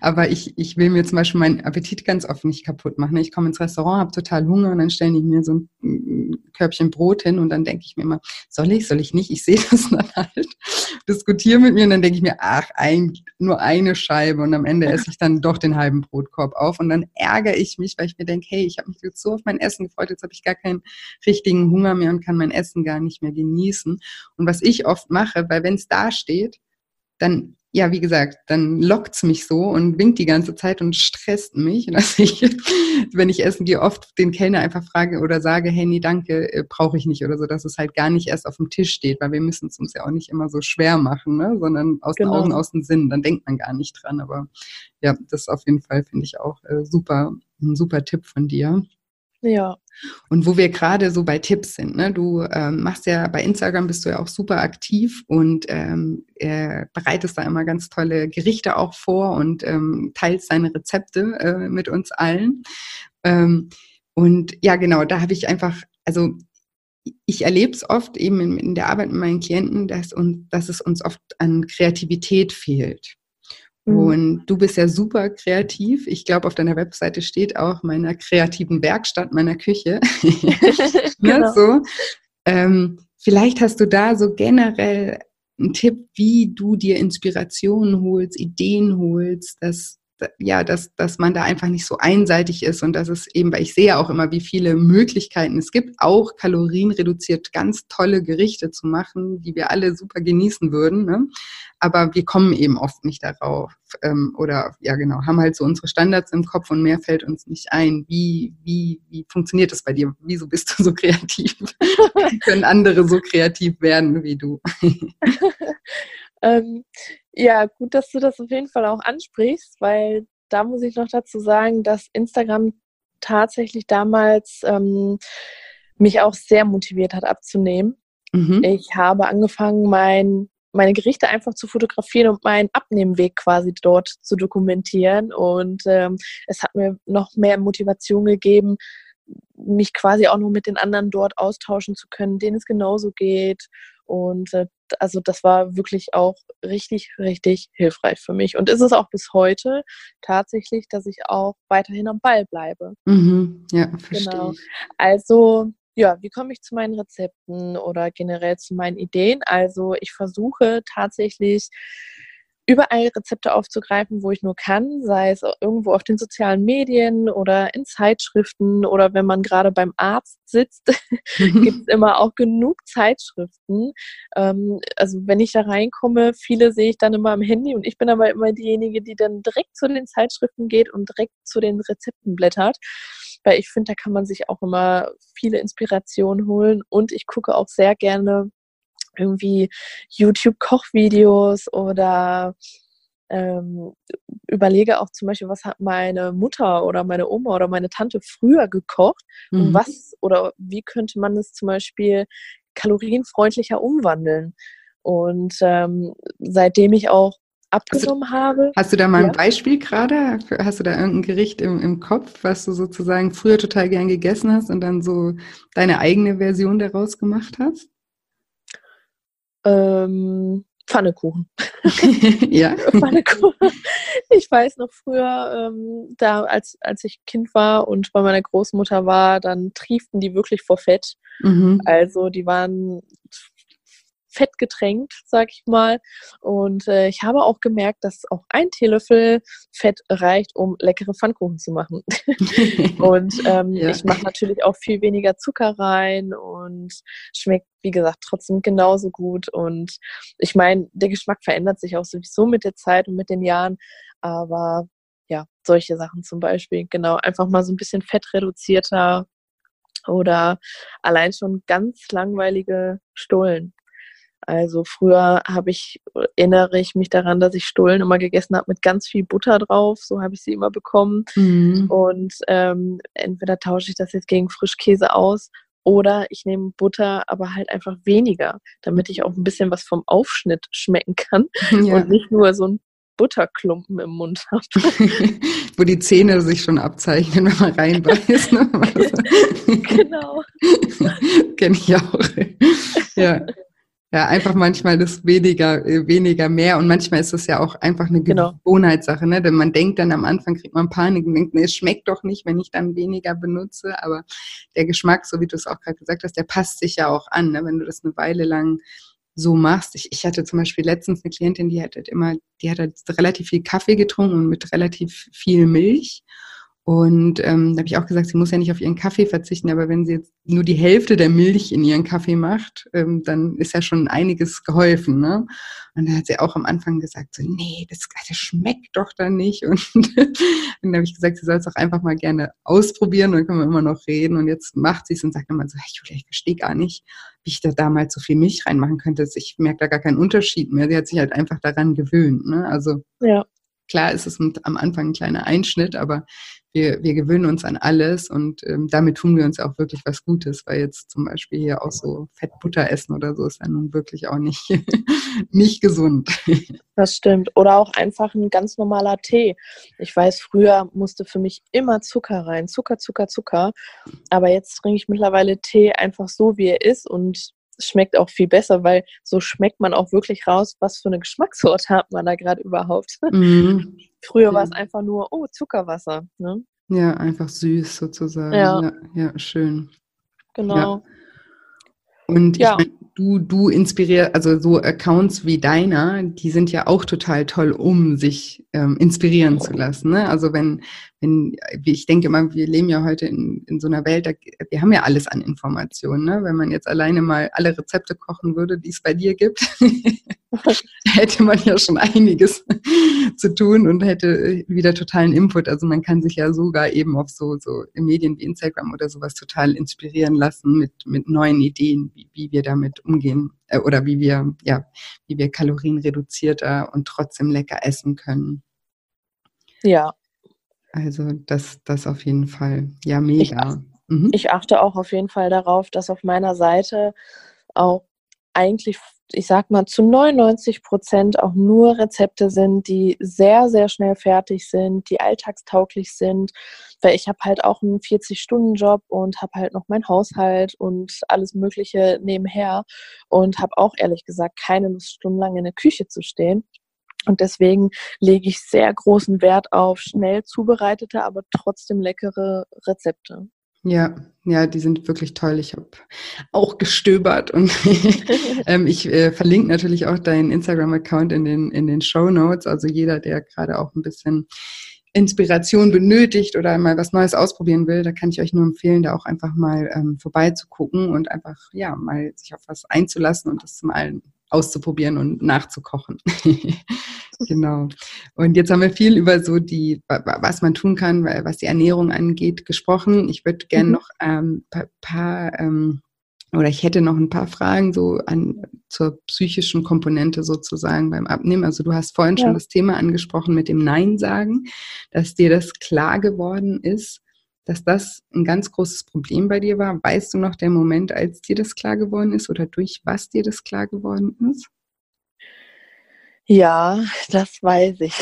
Aber ich will mir zum Beispiel meinen Appetit ganz oft nicht kaputt machen. Ich komme ins Restaurant, habe total Hunger und dann stellen die mir so ein Körbchen Brot hin und dann denke ich mir immer, soll ich nicht? Ich sehe das dann halt, diskutiere mit mir und dann denke ich mir, nur eine Scheibe und am Ende esse ich dann doch den halben Brotkorb auf und dann ärgere ich mich, weil ich mir denke, hey, ich habe mich jetzt so auf mein Essen gefreut, jetzt habe ich gar keinen richtigen Hunger mehr und kann mein Essen gar nicht mehr genießen. Und was ich oft mache, weil wenn es da steht, dann ja, wie gesagt, dann lockt es mich so und winkt die ganze Zeit und stresst mich, dass ich, wenn ich essen gehe, oft den Kellner einfach frage oder sage, hey, nee, danke, brauche ich nicht oder so, dass es halt gar nicht erst auf dem Tisch steht, weil wir müssen es uns ja auch nicht immer so schwer machen, ne? Sondern aus den Augen, aus dem Sinn, dann denkt man gar nicht dran, aber ja, das ist auf jeden Fall, finde ich auch super, ein super Tipp von dir. Ja. Und wo wir gerade so bei Tipps sind, ne? Du machst ja, bei Instagram bist du ja auch super aktiv und bereitest da immer ganz tolle Gerichte auch vor und teilst deine Rezepte mit uns allen. Und ja, genau, da habe ich einfach, also ich erlebe es oft eben in der Arbeit mit meinen Klienten, dass es uns oft an Kreativität fehlt. Und du bist ja super kreativ. Ich glaube, auf deiner Webseite steht auch meiner kreativen Werkstatt, meiner Küche. Genau. So. Vielleicht hast du da so generell einen Tipp, wie du dir Inspirationen holst, Ideen holst, dass man da einfach nicht so einseitig ist und dass es eben, weil ich sehe ja auch immer, wie viele Möglichkeiten es gibt, auch kalorienreduziert ganz tolle Gerichte zu machen, die wir alle super genießen würden, ne? Aber wir kommen eben oft nicht darauf oder ja genau, haben halt so unsere Standards im Kopf und mehr fällt uns nicht ein. Wie funktioniert das bei dir? Wieso bist du so kreativ? Wie können andere so kreativ werden wie du? Ja, gut, dass du das auf jeden Fall auch ansprichst, weil da muss ich noch dazu sagen, dass Instagram tatsächlich damals mich auch sehr motiviert hat, abzunehmen. Mhm. Ich habe angefangen, meine Gerichte einfach zu fotografieren und meinen Abnehmweg quasi dort zu dokumentieren. Und es hat mir noch mehr Motivation gegeben, mich quasi auch noch mit den anderen dort austauschen zu können, denen es genauso geht. Und also das war wirklich auch richtig, richtig hilfreich für mich. Und ist es auch bis heute tatsächlich, dass ich auch weiterhin am Ball bleibe. Mhm, ja, verstehe. Genau. Also ja, wie komme ich zu meinen Rezepten oder generell zu meinen Ideen? Also ich versuche tatsächlich überall Rezepte aufzugreifen, wo ich nur kann, sei es irgendwo auf den sozialen Medien oder in Zeitschriften oder wenn man gerade beim Arzt sitzt, gibt es immer auch genug Zeitschriften. Also wenn ich da reinkomme, viele sehe ich dann immer am Handy und ich bin aber immer diejenige, die dann direkt zu den Zeitschriften geht und direkt zu den Rezepten blättert, weil ich finde, da kann man sich auch immer viele Inspirationen holen und ich gucke auch sehr gerne irgendwie YouTube-Kochvideos oder überlege auch zum Beispiel, was hat meine Mutter oder meine Oma oder meine Tante früher gekocht und was oder wie könnte man es zum Beispiel kalorienfreundlicher umwandeln. Und seitdem ich auch abgenommen habe. Hast du da mal ein Beispiel gerade? Hast du da irgendein Gericht im Kopf, was du sozusagen früher total gern gegessen hast und dann so deine eigene Version daraus gemacht hast? Pfannekuchen. Ja. Pfannekuchen. Ich weiß noch früher, da als ich Kind war und bei meiner Großmutter war, dann trieften die wirklich vor Fett. Mhm. Also die waren fett getränkt, sag ich mal. Und ich habe auch gemerkt, dass auch ein Teelöffel Fett reicht, um leckere Pfannkuchen zu machen. Und ich mache natürlich auch viel weniger Zucker rein und schmeckt, wie gesagt, trotzdem genauso gut. Und ich meine, der Geschmack verändert sich auch sowieso mit der Zeit und mit den Jahren. Aber ja, solche Sachen zum Beispiel, genau, einfach mal so ein bisschen fettreduzierter oder allein schon ganz langweilige Stullen. Also früher erinnere ich mich daran, dass ich Stullen immer gegessen habe mit ganz viel Butter drauf. So habe ich sie immer bekommen. Mhm. Und entweder tausche ich das jetzt gegen Frischkäse aus oder ich nehme Butter, aber halt einfach weniger, damit ich auch ein bisschen was vom Aufschnitt schmecken kann und nicht nur so ein Butterklumpen im Mund habe. Wo die Zähne sich schon abzeichnen, wenn man reinbeißt. Ne? Genau. Kenne ich auch. Ja. Ja, einfach manchmal das weniger mehr und manchmal ist das ja auch einfach eine Gewohnheitssache, ne? Denn man denkt dann am Anfang, kriegt man Panik und denkt, nee, es schmeckt doch nicht, wenn ich dann weniger benutze, aber der Geschmack, so wie du es auch gerade gesagt hast, der passt sich ja auch an, ne? Wenn du das eine Weile lang so machst. Ich hatte zum Beispiel letztens eine Klientin, die hat halt relativ viel Kaffee getrunken und mit relativ viel Milch. Und da habe ich auch gesagt, sie muss ja nicht auf ihren Kaffee verzichten, aber wenn sie jetzt nur die Hälfte der Milch in ihren Kaffee macht, dann ist ja schon einiges geholfen, ne? Und da hat sie auch am Anfang gesagt, so, nee, das schmeckt doch dann nicht. Und dann habe ich gesagt, sie soll es doch einfach mal gerne ausprobieren, dann können wir immer noch reden. Und jetzt macht sie es und sagt immer so, hey, Julia, ich verstehe gar nicht, wie ich da damals so viel Milch reinmachen könnte. Ich merke da gar keinen Unterschied mehr. Sie hat sich halt einfach daran gewöhnt, ne? Also ja. Klar ist es am Anfang ein kleiner Einschnitt, aber wir gewöhnen uns an alles und damit tun wir uns auch wirklich was Gutes, weil jetzt zum Beispiel hier auch so Fettbutter essen oder so ist ja nun wirklich auch nicht, nicht gesund. Das stimmt. Oder auch einfach ein ganz normaler Tee. Ich weiß, früher musste für mich immer Zucker rein. Zucker, Zucker, Zucker. Aber jetzt trinke ich mittlerweile Tee einfach so, wie er ist und schmeckt auch viel besser, weil so schmeckt man auch wirklich raus, was für eine Geschmackssorte hat man da gerade überhaupt. Mhm. Früher war es einfach nur, Zuckerwasser. Ne? Ja, einfach süß sozusagen. Ja, ja schön. Genau. Ja. Und ich meine, du inspirierst, also so Accounts wie deiner, die sind ja auch total toll, um sich inspirieren zu lassen. Ne? Also wenn ich denke immer, wir leben ja heute in so einer Welt, wir haben ja alles an Informationen. Ne? Wenn man jetzt alleine mal alle Rezepte kochen würde, die es bei dir gibt, hätte man ja schon einiges zu tun und hätte wieder totalen Input. Also man kann sich ja sogar eben auf so Medien wie Instagram oder sowas total inspirieren lassen mit neuen Ideen, wie wir damit umgehen oder wie wir Kalorien reduzierter und trotzdem lecker essen können. Ja. Also das auf jeden Fall. Ja, mega. Ich achte auch auf jeden Fall darauf, dass auf meiner Seite auch eigentlich, ich sag mal, zu 99% auch nur Rezepte sind, die sehr, sehr schnell fertig sind, die alltagstauglich sind, weil ich habe halt auch einen 40-Stunden-Job und habe halt noch meinen Haushalt und alles Mögliche nebenher und habe auch ehrlich gesagt keine Lust, stundenlang in der Küche zu stehen. Und deswegen lege ich sehr großen Wert auf schnell zubereitete, aber trotzdem leckere Rezepte. Ja, die sind wirklich toll. Ich habe auch gestöbert und ich verlinke natürlich auch deinen Instagram-Account in den Shownotes. Also jeder, der gerade auch ein bisschen Inspiration benötigt oder mal was Neues ausprobieren will, da kann ich euch nur empfehlen, da auch einfach mal vorbeizugucken und einfach mal sich auf was einzulassen und das zum einen auszuprobieren und nachzukochen. Genau. Und jetzt haben wir viel über so was man tun kann, was die Ernährung angeht, gesprochen. Ich würde gerne noch ich hätte noch ein paar Fragen so zur psychischen Komponente sozusagen beim Abnehmen. Also du hast vorhin schon das Thema angesprochen mit dem Nein sagen, dass dir das klar geworden ist, dass das ein ganz großes Problem bei dir war. Weißt du noch den Moment, als dir das klar geworden ist oder durch was dir das klar geworden ist? Ja, das weiß ich.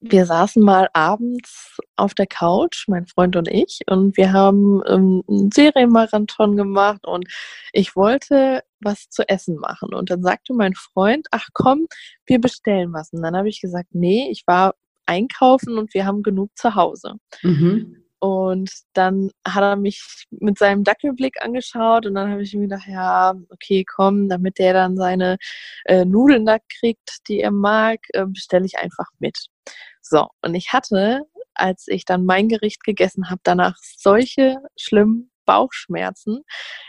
Wir saßen mal abends auf der Couch, mein Freund und ich, und wir haben einen Serienmarathon gemacht und ich wollte was zu essen machen. Und dann sagte mein Freund, ach komm, wir bestellen was. Und dann habe ich gesagt, nee, ich war einkaufen und wir haben genug zu Hause. Mhm. Und dann hat er mich mit seinem Dackelblick angeschaut und dann habe ich ihm gedacht, ja, okay, komm, damit der dann seine Nudeln da kriegt, die er mag, bestelle ich einfach mit. So, und ich hatte, als ich dann mein Gericht gegessen habe, danach solche schlimmen Bauchschmerzen,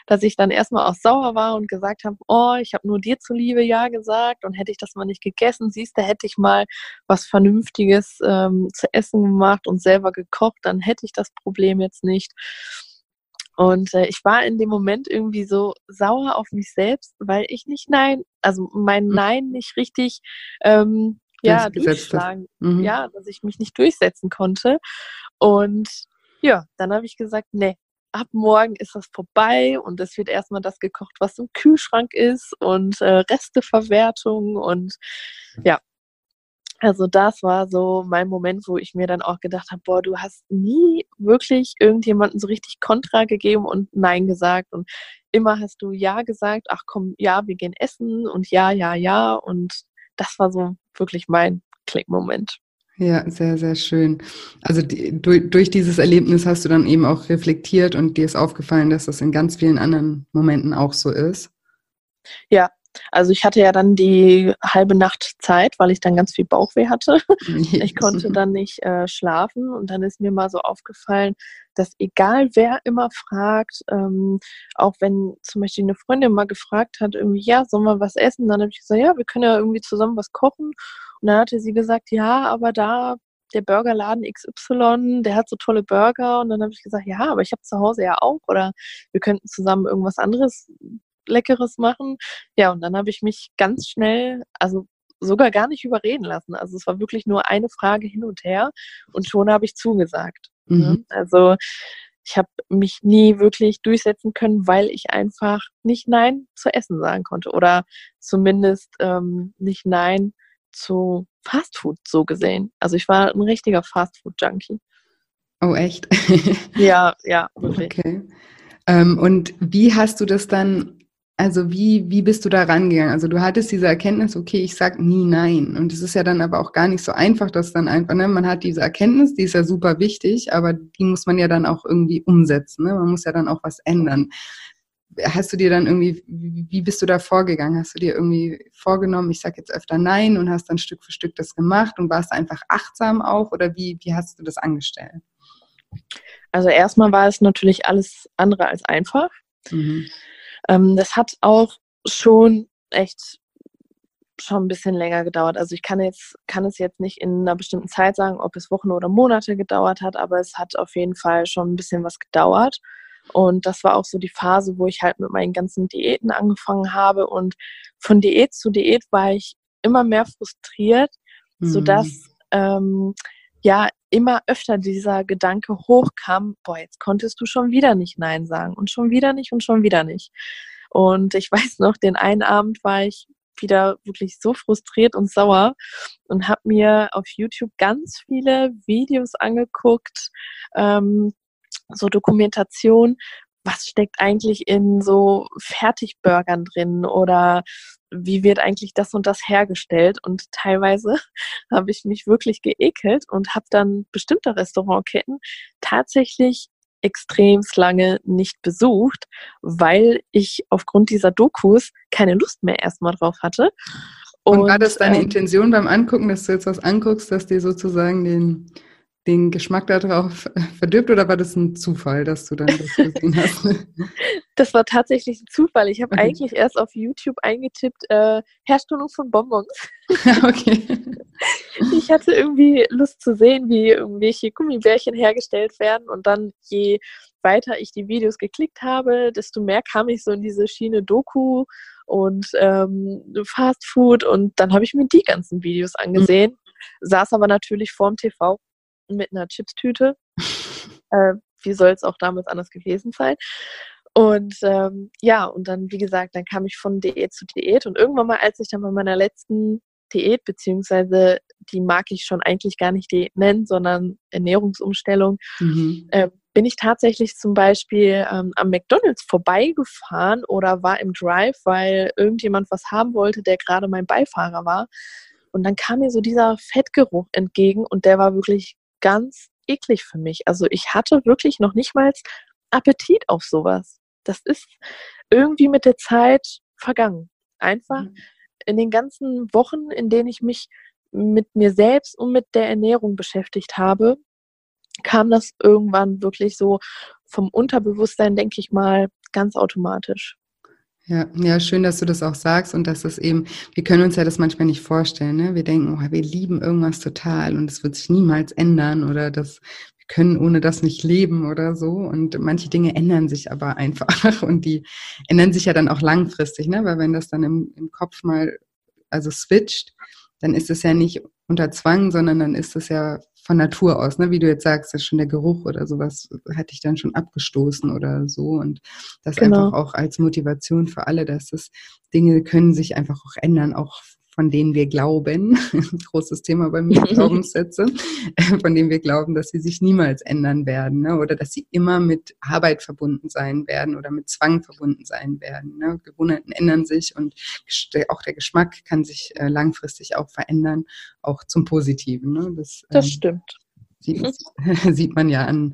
dass ich dann erstmal auch sauer war und gesagt habe, ich habe nur dir zuliebe ja gesagt und hätte ich das mal nicht gegessen, siehst du, hätte ich mal was Vernünftiges zu essen gemacht und selber gekocht, dann hätte ich das Problem jetzt nicht. Und ich war in dem Moment irgendwie so sauer auf mich selbst, weil ich mein Nein nicht richtig durchschlagen. Mhm. Ja, dass ich mich nicht durchsetzen konnte. Und ja, dann habe ich gesagt, nee, ab morgen ist das vorbei und es wird erstmal das gekocht, was im Kühlschrank ist und Resteverwertung und ja. Also das war so mein Moment, wo ich mir dann auch gedacht habe, du hast nie wirklich irgendjemanden so richtig Kontra gegeben und Nein gesagt und immer hast du Ja gesagt, ach komm, ja, wir gehen essen und ja und das war so wirklich mein Klickmoment. Ja, sehr, sehr schön. Also durch dieses Erlebnis hast du dann eben auch reflektiert und dir ist aufgefallen, dass das in ganz vielen anderen Momenten auch so ist. Ja, Also ich hatte ja dann die halbe Nacht Zeit, weil ich dann ganz viel Bauchweh hatte. Ich konnte dann nicht schlafen und dann ist mir mal so aufgefallen, dass egal wer immer fragt, auch wenn zum Beispiel eine Freundin mal gefragt hat, irgendwie, ja, sollen wir was essen? Dann habe ich gesagt, ja, wir können ja irgendwie zusammen was kochen. Und dann hatte sie gesagt, ja, aber da der Burgerladen XY, der hat so tolle Burger. Und dann habe ich gesagt, ja, aber ich habe zu Hause ja auch. Oder wir könnten zusammen irgendwas anderes Leckeres machen. Ja, und dann habe ich mich ganz schnell, also sogar gar nicht überreden lassen. Also es war wirklich nur eine Frage hin und her. Und schon habe ich zugesagt. Mhm. Also ich habe mich nie wirklich durchsetzen können, weil ich einfach nicht Nein zu Essen sagen konnte. Oder zumindest nicht Nein zu Fastfood so gesehen. Also ich war ein richtiger Fastfood-Junkie. Oh, echt? Ja, wirklich. Okay. Und wie hast du das dann, also wie bist du da rangegangen? Also du hattest diese Erkenntnis, okay, ich sag nie Nein. Und es ist ja dann aber auch gar nicht so einfach, dass dann einfach, ne? Man hat diese Erkenntnis, die ist ja super wichtig, aber die muss man ja dann auch irgendwie umsetzen, ne? Man muss ja dann auch was ändern. Hast du dir dann irgendwie, wie bist du da vorgegangen? Hast du dir irgendwie vorgenommen, ich sag jetzt öfter Nein und hast dann Stück für Stück das gemacht und warst einfach achtsam auch oder wie hast du das angestellt? Also erstmal war es natürlich alles andere als einfach. Mhm. Das hat auch schon echt schon ein bisschen länger gedauert. Also ich kann es jetzt nicht in einer bestimmten Zeit sagen, ob es Wochen oder Monate gedauert hat, aber es hat auf jeden Fall schon ein bisschen was gedauert. Und das war auch so die Phase, wo ich halt mit meinen ganzen Diäten angefangen habe. Und von Diät zu Diät war ich immer mehr frustriert, sodass immer öfter dieser Gedanke hochkam, boah, jetzt konntest du schon wieder nicht Nein sagen und schon wieder nicht und schon wieder nicht. Und ich weiß noch, den einen Abend war ich wieder wirklich so frustriert und sauer und habe mir auf YouTube ganz viele Videos angeguckt, so Dokumentation, was steckt eigentlich in so Fertigburgern drin oder wie wird eigentlich das und das hergestellt? Und teilweise habe ich mich wirklich geekelt und habe dann bestimmte Restaurantketten tatsächlich extrem lange nicht besucht, weil ich aufgrund dieser Dokus keine Lust mehr erstmal drauf hatte. Und war das deine Intention beim Angucken, dass du jetzt was anguckst, dass dir sozusagen den Geschmack darauf verdirbt oder war das ein Zufall, dass du dann das gesehen hast? Das war tatsächlich ein Zufall. Ich habe eigentlich erst auf YouTube eingetippt, Herstellung von Bonbons. Okay. Ich hatte irgendwie Lust zu sehen, wie irgendwelche Gummibärchen hergestellt werden und dann je weiter ich die Videos geklickt habe, desto mehr kam ich so in diese Schiene Doku und Fast Food und dann habe ich mir die ganzen Videos angesehen, saß aber natürlich vorm TV mit einer Chipstüte. Wie soll es auch damals anders gewesen sein? Und und dann, wie gesagt, dann kam ich von Diät zu Diät und irgendwann mal, als ich dann bei meiner letzten Diät, beziehungsweise die mag ich schon eigentlich gar nicht Diät nennen, sondern Ernährungsumstellung, bin ich tatsächlich zum Beispiel am McDonald's vorbeigefahren oder war im Drive, weil irgendjemand was haben wollte, der gerade mein Beifahrer war. Und dann kam mir so dieser Fettgeruch entgegen und der war wirklich ganz eklig für mich. Also ich hatte wirklich noch nicht mal Appetit auf sowas. Das ist irgendwie mit der Zeit vergangen. Einfach in den ganzen Wochen, in denen ich mich mit mir selbst und mit der Ernährung beschäftigt habe, kam das irgendwann wirklich so vom Unterbewusstsein, denke ich mal, ganz automatisch. Ja, schön, dass du das auch sagst und dass das eben, wir können uns ja das manchmal nicht vorstellen, ne? Wir denken, oh, wir lieben irgendwas total und es wird sich niemals ändern oder das, wir können ohne das nicht leben oder so und manche Dinge ändern sich aber einfach und die ändern sich ja dann auch langfristig, ne? Weil wenn das dann im Kopf mal, also switcht, dann ist es ja nicht unter Zwang, sondern dann ist es ja von Natur aus, ne? Wie du jetzt sagst, das ist schon der Geruch oder sowas, hat dich dann schon abgestoßen oder so und das genau. Einfach auch als Motivation für alle, dass das Dinge können sich einfach auch ändern, auch von denen wir glauben, großes Thema bei mir, Glaubenssätze, von denen wir glauben, dass sie sich niemals ändern werden, ne? Oder dass sie immer mit Arbeit verbunden sein werden oder mit Zwang verbunden sein werden, ne? Gewohnheiten ändern sich und auch der Geschmack kann sich langfristig auch verändern, auch zum Positiven. Ne? Das stimmt. Sieht man ja an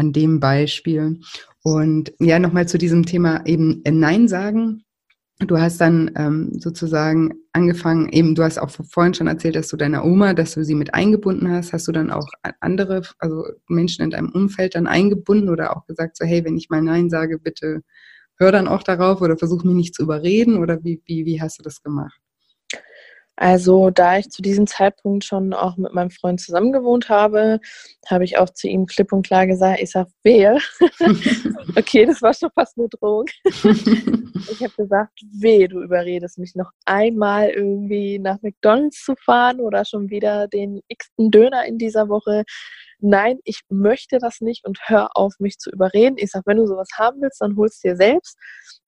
dem Beispiel. Und ja, nochmal zu diesem Thema eben Nein sagen. Du hast dann sozusagen angefangen, eben du hast auch vorhin schon erzählt, dass du deiner Oma, dass du sie mit eingebunden hast. Hast du dann auch andere, also Menschen in deinem Umfeld dann eingebunden oder auch gesagt so, hey, wenn ich mal Nein sage, bitte hör dann auch darauf oder versuch mich nicht zu überreden oder wie hast du das gemacht? Also da ich zu diesem Zeitpunkt schon auch mit meinem Freund zusammen gewohnt habe, habe ich auch zu ihm klipp und klar gesagt, ich sage, wehe. Okay, das war schon fast eine Drohung. Ich habe gesagt, wehe, du überredest mich noch einmal irgendwie nach McDonald's zu fahren oder schon wieder den x-ten Döner in dieser Woche. Nein, ich möchte das nicht und hör auf, mich zu überreden. Ich sage, wenn du sowas haben willst, dann holst du dir selbst.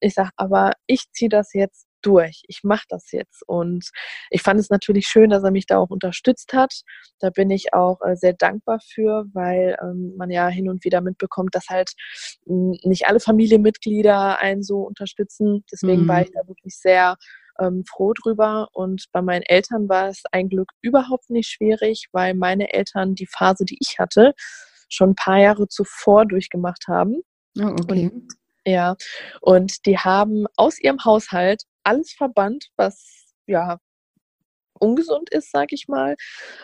Ich sage, aber ich ziehe das jetzt durch. Ich mache das jetzt. Und ich fand es natürlich schön, dass er mich da auch unterstützt hat. Da bin ich auch sehr dankbar für, weil man ja hin und wieder mitbekommt, dass halt nicht alle Familienmitglieder einen so unterstützen. Deswegen war ich da wirklich sehr froh drüber. Und bei meinen Eltern war es ein Glück überhaupt nicht schwierig, weil meine Eltern die Phase, die ich hatte, schon ein paar Jahre zuvor durchgemacht haben. Oh, okay. Und die haben aus ihrem Haushalt alles verbannt, was ja ungesund ist, sag ich mal.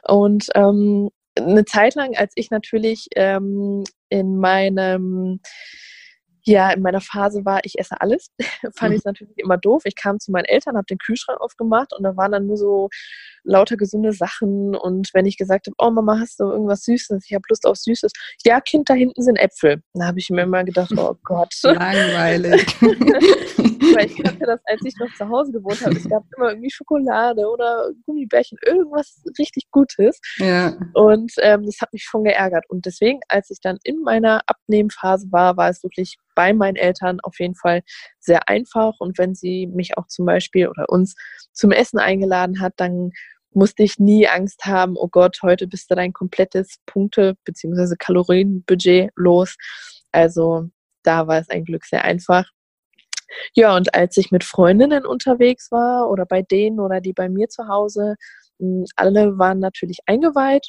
Und eine Zeit lang, als ich natürlich in meiner Phase war, ich esse alles, fand ich es natürlich immer doof. Ich kam zu meinen Eltern, habe den Kühlschrank aufgemacht und da waren dann nur so lauter gesunde Sachen. Und wenn ich gesagt habe, oh Mama, hast du irgendwas Süßes? Ich habe Lust auf Süßes. Ja, Kind, da hinten sind Äpfel. Da habe ich mir immer gedacht, oh Gott. Langweilig. Weil ich kannte das, als ich noch zu Hause gewohnt habe. Es gab immer irgendwie Schokolade oder Gummibärchen, irgendwas richtig Gutes. Ja. Und das hat mich schon geärgert. Und deswegen, als ich dann in meiner Abnehmphase war, war es wirklich bei meinen Eltern auf jeden Fall sehr einfach. Und wenn sie mich auch zum Beispiel oder uns zum Essen eingeladen hat, dann musste ich nie Angst haben, oh Gott, heute bist du dein komplettes Punkte- bzw. Kalorienbudget los. Also da war es ein Glück sehr einfach. Ja, und als ich mit Freundinnen unterwegs war oder bei denen oder die bei mir zu Hause, alle waren natürlich eingeweiht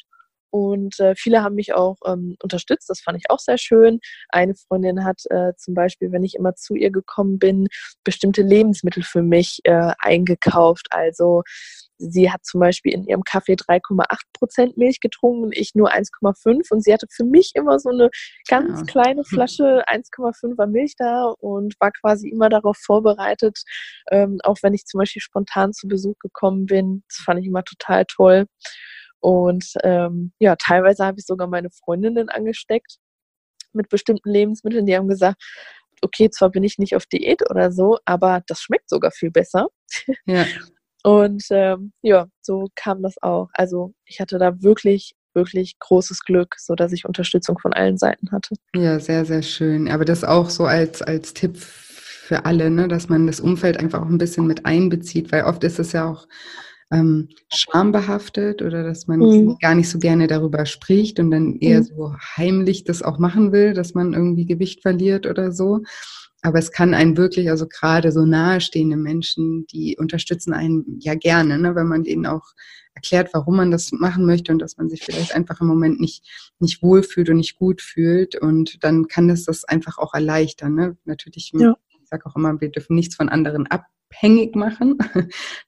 und viele haben mich auch unterstützt. Das fand ich auch sehr schön. Eine Freundin hat zum Beispiel, wenn ich immer zu ihr gekommen bin, bestimmte Lebensmittel für mich eingekauft. Also sie hat zum Beispiel in ihrem Kaffee 3,8% Milch getrunken und ich nur 1,5. Und sie hatte für mich immer so eine ganz kleine Flasche 1,5er Milch da und war quasi immer darauf vorbereitet, auch wenn ich zum Beispiel spontan zu Besuch gekommen bin. Das fand ich immer total toll. Und teilweise habe ich sogar meine Freundinnen angesteckt mit bestimmten Lebensmitteln. Die haben gesagt, okay, zwar bin ich nicht auf Diät oder so, aber das schmeckt sogar viel besser. Ja. Und so kam das auch. Also ich hatte da wirklich, wirklich großes Glück, sodass ich Unterstützung von allen Seiten hatte. Ja, sehr, sehr schön. Aber das auch so als Tipp für alle, ne? Dass man das Umfeld einfach auch ein bisschen mit einbezieht, weil oft ist es ja auch schambehaftet oder dass man gar nicht so gerne darüber spricht und dann eher so heimlich das auch machen will, dass man irgendwie Gewicht verliert oder so. Aber es kann einen wirklich, also gerade so nahestehende Menschen, die unterstützen einen ja gerne, ne, wenn man denen auch erklärt, warum man das machen möchte und dass man sich vielleicht einfach im Moment nicht wohlfühlt und nicht gut fühlt. Und dann kann das einfach auch erleichtern. Ne? Natürlich, Ich sage auch immer, wir dürfen nichts von anderen abhängig machen.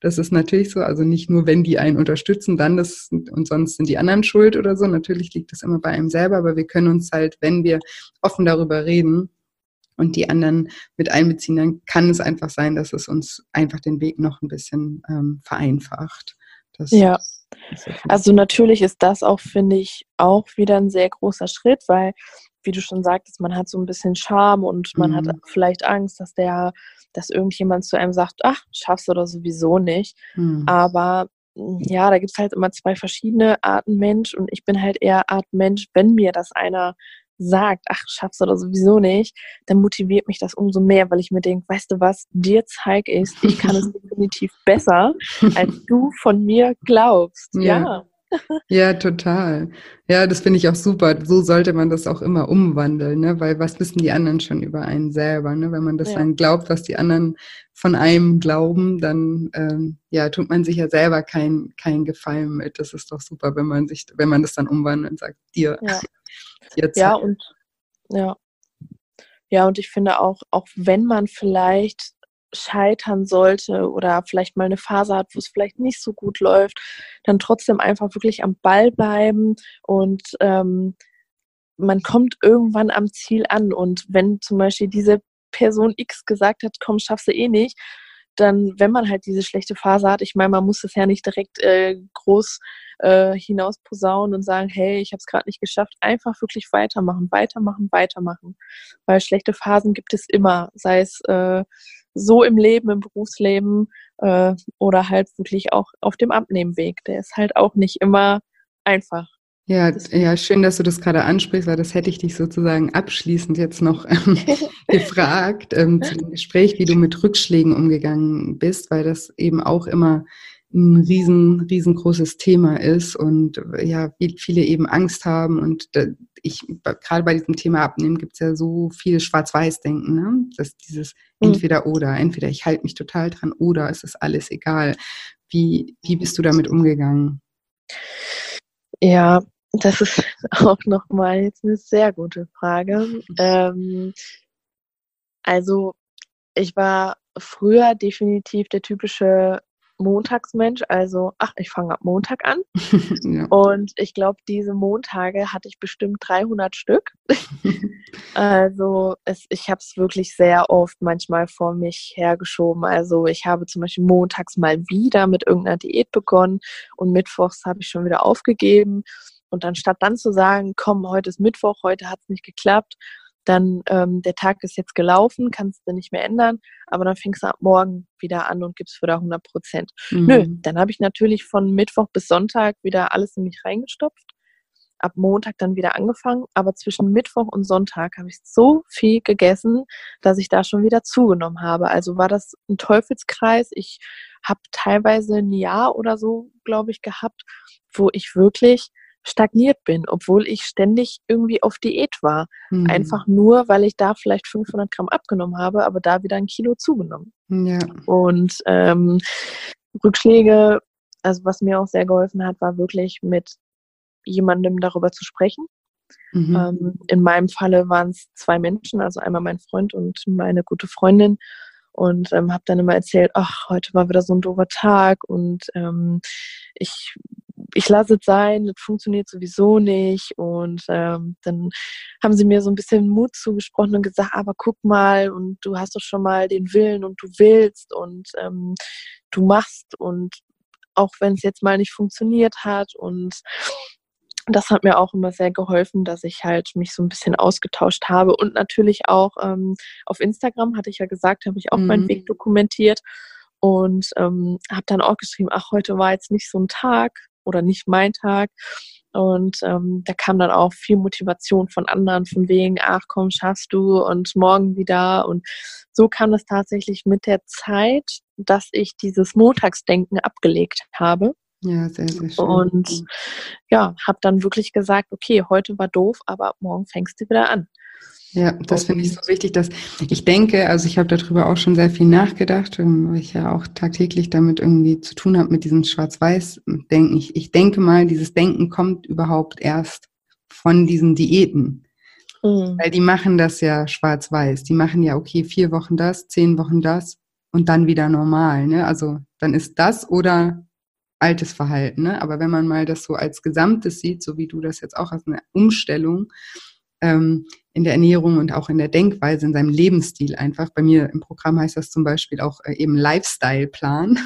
Das ist natürlich so. Also nicht nur, wenn die einen unterstützen, dann das und sonst sind die anderen schuld oder so. Natürlich liegt das immer bei einem selber, aber wir können uns halt, wenn wir offen darüber reden, und die anderen mit einbeziehen, dann kann es einfach sein, dass es uns einfach den Weg noch ein bisschen vereinfacht. Also natürlich ist das auch, finde ich, auch wieder ein sehr großer Schritt, weil, wie du schon sagtest, man hat so ein bisschen Scham und man hat vielleicht Angst, dass irgendjemand zu einem sagt, ach, schaffst du doch sowieso nicht. Aber ja, da gibt es halt immer zwei verschiedene Arten Mensch und ich bin halt eher Art Mensch, wenn mir das einer sagt, ach, schaffst du das sowieso nicht, dann motiviert mich das umso mehr, weil ich mir denke, weißt du was, dir zeig ich's, ich kann es definitiv besser, als du von mir glaubst. Ja. Ja, total. Ja, das finde ich auch super. So sollte man das auch immer umwandeln, ne? Weil was wissen die anderen schon über einen selber? Ne? Wenn man das dann glaubt, was die anderen von einem glauben, dann tut man sich ja selber keinen Gefallen mit. Das ist doch super, wenn man das dann umwandelt und sagt, dir. Ja. Jetzt. Ja, und ich finde auch wenn man vielleicht scheitern sollte oder vielleicht mal eine Phase hat, wo es vielleicht nicht so gut läuft, dann trotzdem einfach wirklich am Ball bleiben und man kommt irgendwann am Ziel an. Und wenn zum Beispiel diese Person X gesagt hat, komm, schaffst du eh nicht, dann, wenn man halt diese schlechte Phase hat, ich meine, man muss das ja nicht direkt groß hinaus posaunen und sagen, hey, ich habe es gerade nicht geschafft, einfach wirklich weitermachen. Weil schlechte Phasen gibt es immer, sei es so im Leben, im Berufsleben oder halt wirklich auch auf dem Abnehmenweg. Der ist halt auch nicht immer einfach. Ja, schön, dass du das gerade ansprichst, weil das hätte ich dich sozusagen abschließend jetzt noch gefragt zu dem Gespräch, wie du mit Rückschlägen umgegangen bist, weil das eben auch immer ein riesengroßes Thema ist und ja, viele eben Angst haben und gerade bei diesem Thema Abnehmen gibt es ja so viel Schwarz-Weiß-Denken, ne? Dass dieses Entweder-Oder, entweder ich halte mich total dran oder es ist alles egal. Wie bist du damit umgegangen? Ja, das ist auch nochmal jetzt eine sehr gute Frage. Also ich war früher definitiv der typische Montagsmensch, also ich fange ab Montag an. Ja. Und ich glaube, diese Montage hatte ich bestimmt 300 Stück. Also ich habe es wirklich sehr oft manchmal vor mich hergeschoben. Also ich habe zum Beispiel montags mal wieder mit irgendeiner Diät begonnen und mittwochs habe ich schon wieder aufgegeben. Und anstatt dann zu sagen, komm, heute ist Mittwoch, heute hat es nicht geklappt, dann der Tag ist jetzt gelaufen, kannst du nicht mehr ändern, aber dann fängst du ab morgen wieder an und gibst wieder 100%. Nö, dann habe ich natürlich von Mittwoch bis Sonntag wieder alles in mich reingestopft, ab Montag dann wieder angefangen, aber zwischen Mittwoch und Sonntag habe ich so viel gegessen, dass ich da schon wieder zugenommen habe. Also war das ein Teufelskreis. Ich habe teilweise ein Jahr oder so, glaube ich, gehabt, wo ich wirklich stagniert bin, obwohl ich ständig irgendwie auf Diät war. Einfach nur, weil ich da vielleicht 500 Gramm abgenommen habe, aber da wieder ein Kilo zugenommen. Ja. Und Rückschläge, also was mir auch sehr geholfen hat, war wirklich mit jemandem darüber zu sprechen. In meinem Falle waren es 2 Menschen, also einmal mein Freund und meine gute Freundin. Und habe dann immer erzählt, ach, heute war wieder so ein doofer Tag und ich lasse es sein, das funktioniert sowieso nicht. Und dann haben sie mir so ein bisschen Mut zugesprochen und gesagt, aber guck mal, und du hast doch schon mal den Willen und du willst und du machst, und auch wenn es jetzt mal nicht funktioniert hat. Und das hat mir auch immer sehr geholfen, dass ich halt mich so ein bisschen ausgetauscht habe. Und natürlich auch auf Instagram, hatte ich ja gesagt, habe ich auch meinen Weg dokumentiert und habe dann auch geschrieben, ach, heute war jetzt nicht so ein Tag, oder nicht mein Tag, und da kam dann auch viel Motivation von anderen, von wegen, ach komm, schaffst du, und morgen wieder. Und so kam das tatsächlich mit der Zeit, dass ich dieses Montagsdenken abgelegt habe. Ja, sehr, sehr schön. Und ja, habe dann wirklich gesagt, okay, heute war doof, aber morgen fängst du wieder an. Ja, das finde ich so wichtig, dass ich denke, also ich habe darüber auch schon sehr viel nachgedacht, weil ich ja auch tagtäglich damit irgendwie zu tun habe, mit diesem Schwarz-Weiß-Denken. Ich denke mal, dieses Denken kommt überhaupt erst von diesen Diäten, weil die machen das ja schwarz-weiß. Die machen ja, okay, 4 Wochen das, 10 Wochen das und dann wieder normal, ne? Also dann ist das oder altes Verhalten, ne? Aber wenn man mal das so als Gesamtes sieht, so wie du das jetzt auch als eine Umstellung in der Ernährung und auch in der Denkweise, in seinem Lebensstil einfach. Bei mir im Programm heißt das zum Beispiel auch eben Lifestyle-Plan.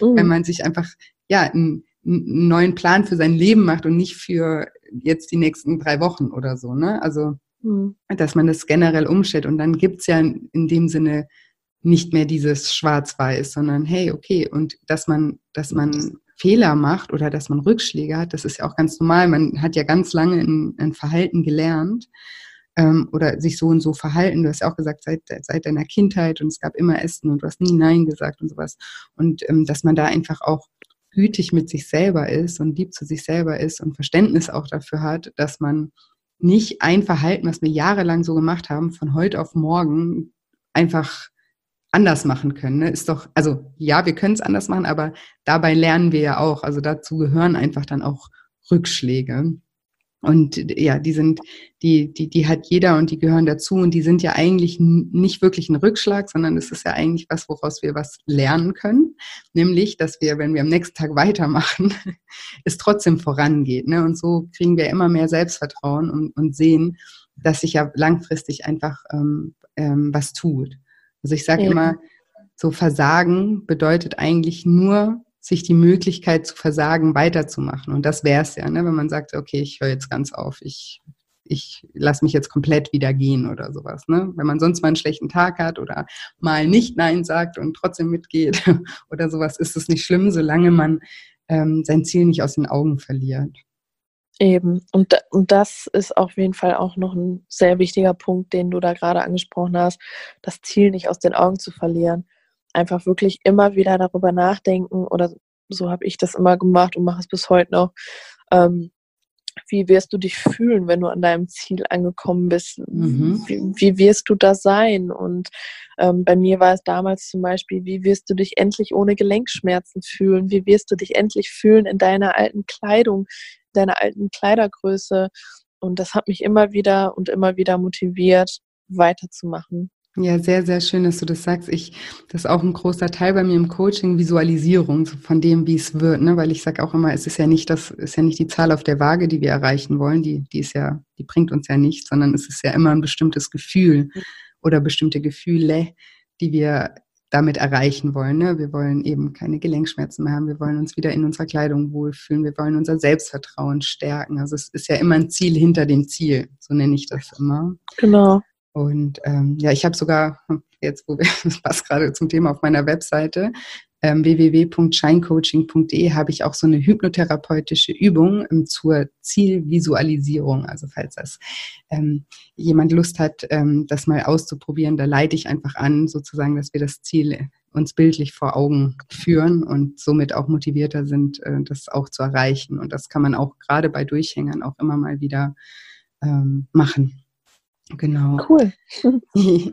Wenn man sich einfach ja einen neuen Plan für sein Leben macht und nicht für jetzt die nächsten 3 Wochen oder so, ne? Also, dass man das generell umstellt. Und dann gibt es ja in dem Sinne nicht mehr dieses Schwarz-Weiß, sondern hey, okay, und dass man Fehler macht oder dass man Rückschläge hat, das ist ja auch ganz normal. Man hat ja ganz lange ein Verhalten gelernt oder sich so und so verhalten. Du hast ja auch gesagt, seit deiner Kindheit, und es gab immer Essen und du hast nie Nein gesagt und sowas. Und dass man da einfach auch gütig mit sich selber ist und lieb zu sich selber ist und Verständnis auch dafür hat, dass man nicht ein Verhalten, was wir jahrelang so gemacht haben, von heute auf morgen einfach anders machen können, ne? Ist doch, also ja, wir können es anders machen, aber dabei lernen wir ja auch, also dazu gehören einfach dann auch Rückschläge. Und ja, die sind, die hat jeder und die gehören dazu und die sind ja eigentlich nicht wirklich ein Rückschlag, sondern es ist ja eigentlich was, woraus wir was lernen können, nämlich, dass wir, wenn wir am nächsten Tag weitermachen, es trotzdem vorangeht, ne? Und so kriegen wir immer mehr Selbstvertrauen und sehen, dass sich ja langfristig einfach was tut. Also ich sage immer, so Versagen bedeutet eigentlich nur, sich die Möglichkeit zu versagen, weiterzumachen. Und das wäre es ja, ne? Wenn man sagt, okay, ich höre jetzt ganz auf, ich lasse mich jetzt komplett wieder gehen oder sowas. Ne? Wenn man sonst mal einen schlechten Tag hat oder mal nicht Nein sagt und trotzdem mitgeht oder sowas, ist es nicht schlimm, solange man sein Ziel nicht aus den Augen verliert. Eben. Und das ist auf jeden Fall auch noch ein sehr wichtiger Punkt, den du da gerade angesprochen hast, das Ziel nicht aus den Augen zu verlieren. Einfach wirklich immer wieder darüber nachdenken, oder so habe ich das immer gemacht und mache es bis heute noch, wie wirst du dich fühlen, wenn du an deinem Ziel angekommen bist? Mhm. Wie wirst du da sein? Und bei mir war es damals zum Beispiel, wie wirst du dich endlich ohne Gelenkschmerzen fühlen? Wie wirst du dich endlich fühlen in deiner alten Kleidung, deiner alten Kleidergröße? Und das hat mich immer wieder motiviert, weiterzumachen. Ja, sehr, sehr schön, dass du das sagst. Das ist auch ein großer Teil bei mir im Coaching, Visualisierung von dem, wie es wird, ne? Weil ich sage auch immer, ist ja nicht die Zahl auf der Waage, die wir erreichen wollen, die bringt uns ja nichts, sondern es ist ja immer ein bestimmtes Gefühl oder bestimmte Gefühle, die wir damit erreichen wollen, ne? Wir wollen eben keine Gelenkschmerzen mehr haben, wir wollen uns wieder in unserer Kleidung wohlfühlen, wir wollen unser Selbstvertrauen stärken. Also es ist ja immer ein Ziel hinter dem Ziel, so nenne ich das immer. Genau. Und ja, ich habe sogar, jetzt wo wir, das passt gerade zum Thema, auf meiner Webseite www.shinecoaching.de habe ich auch so eine hypnotherapeutische Übung zur Zielvisualisierung. Also falls das jemand Lust hat, das mal auszuprobieren, da leite ich einfach an, sozusagen, dass wir das Ziel uns bildlich vor Augen führen und somit auch motivierter sind, das auch zu erreichen. Und das kann man auch gerade bei Durchhängern auch immer mal wieder machen. Genau. Cool.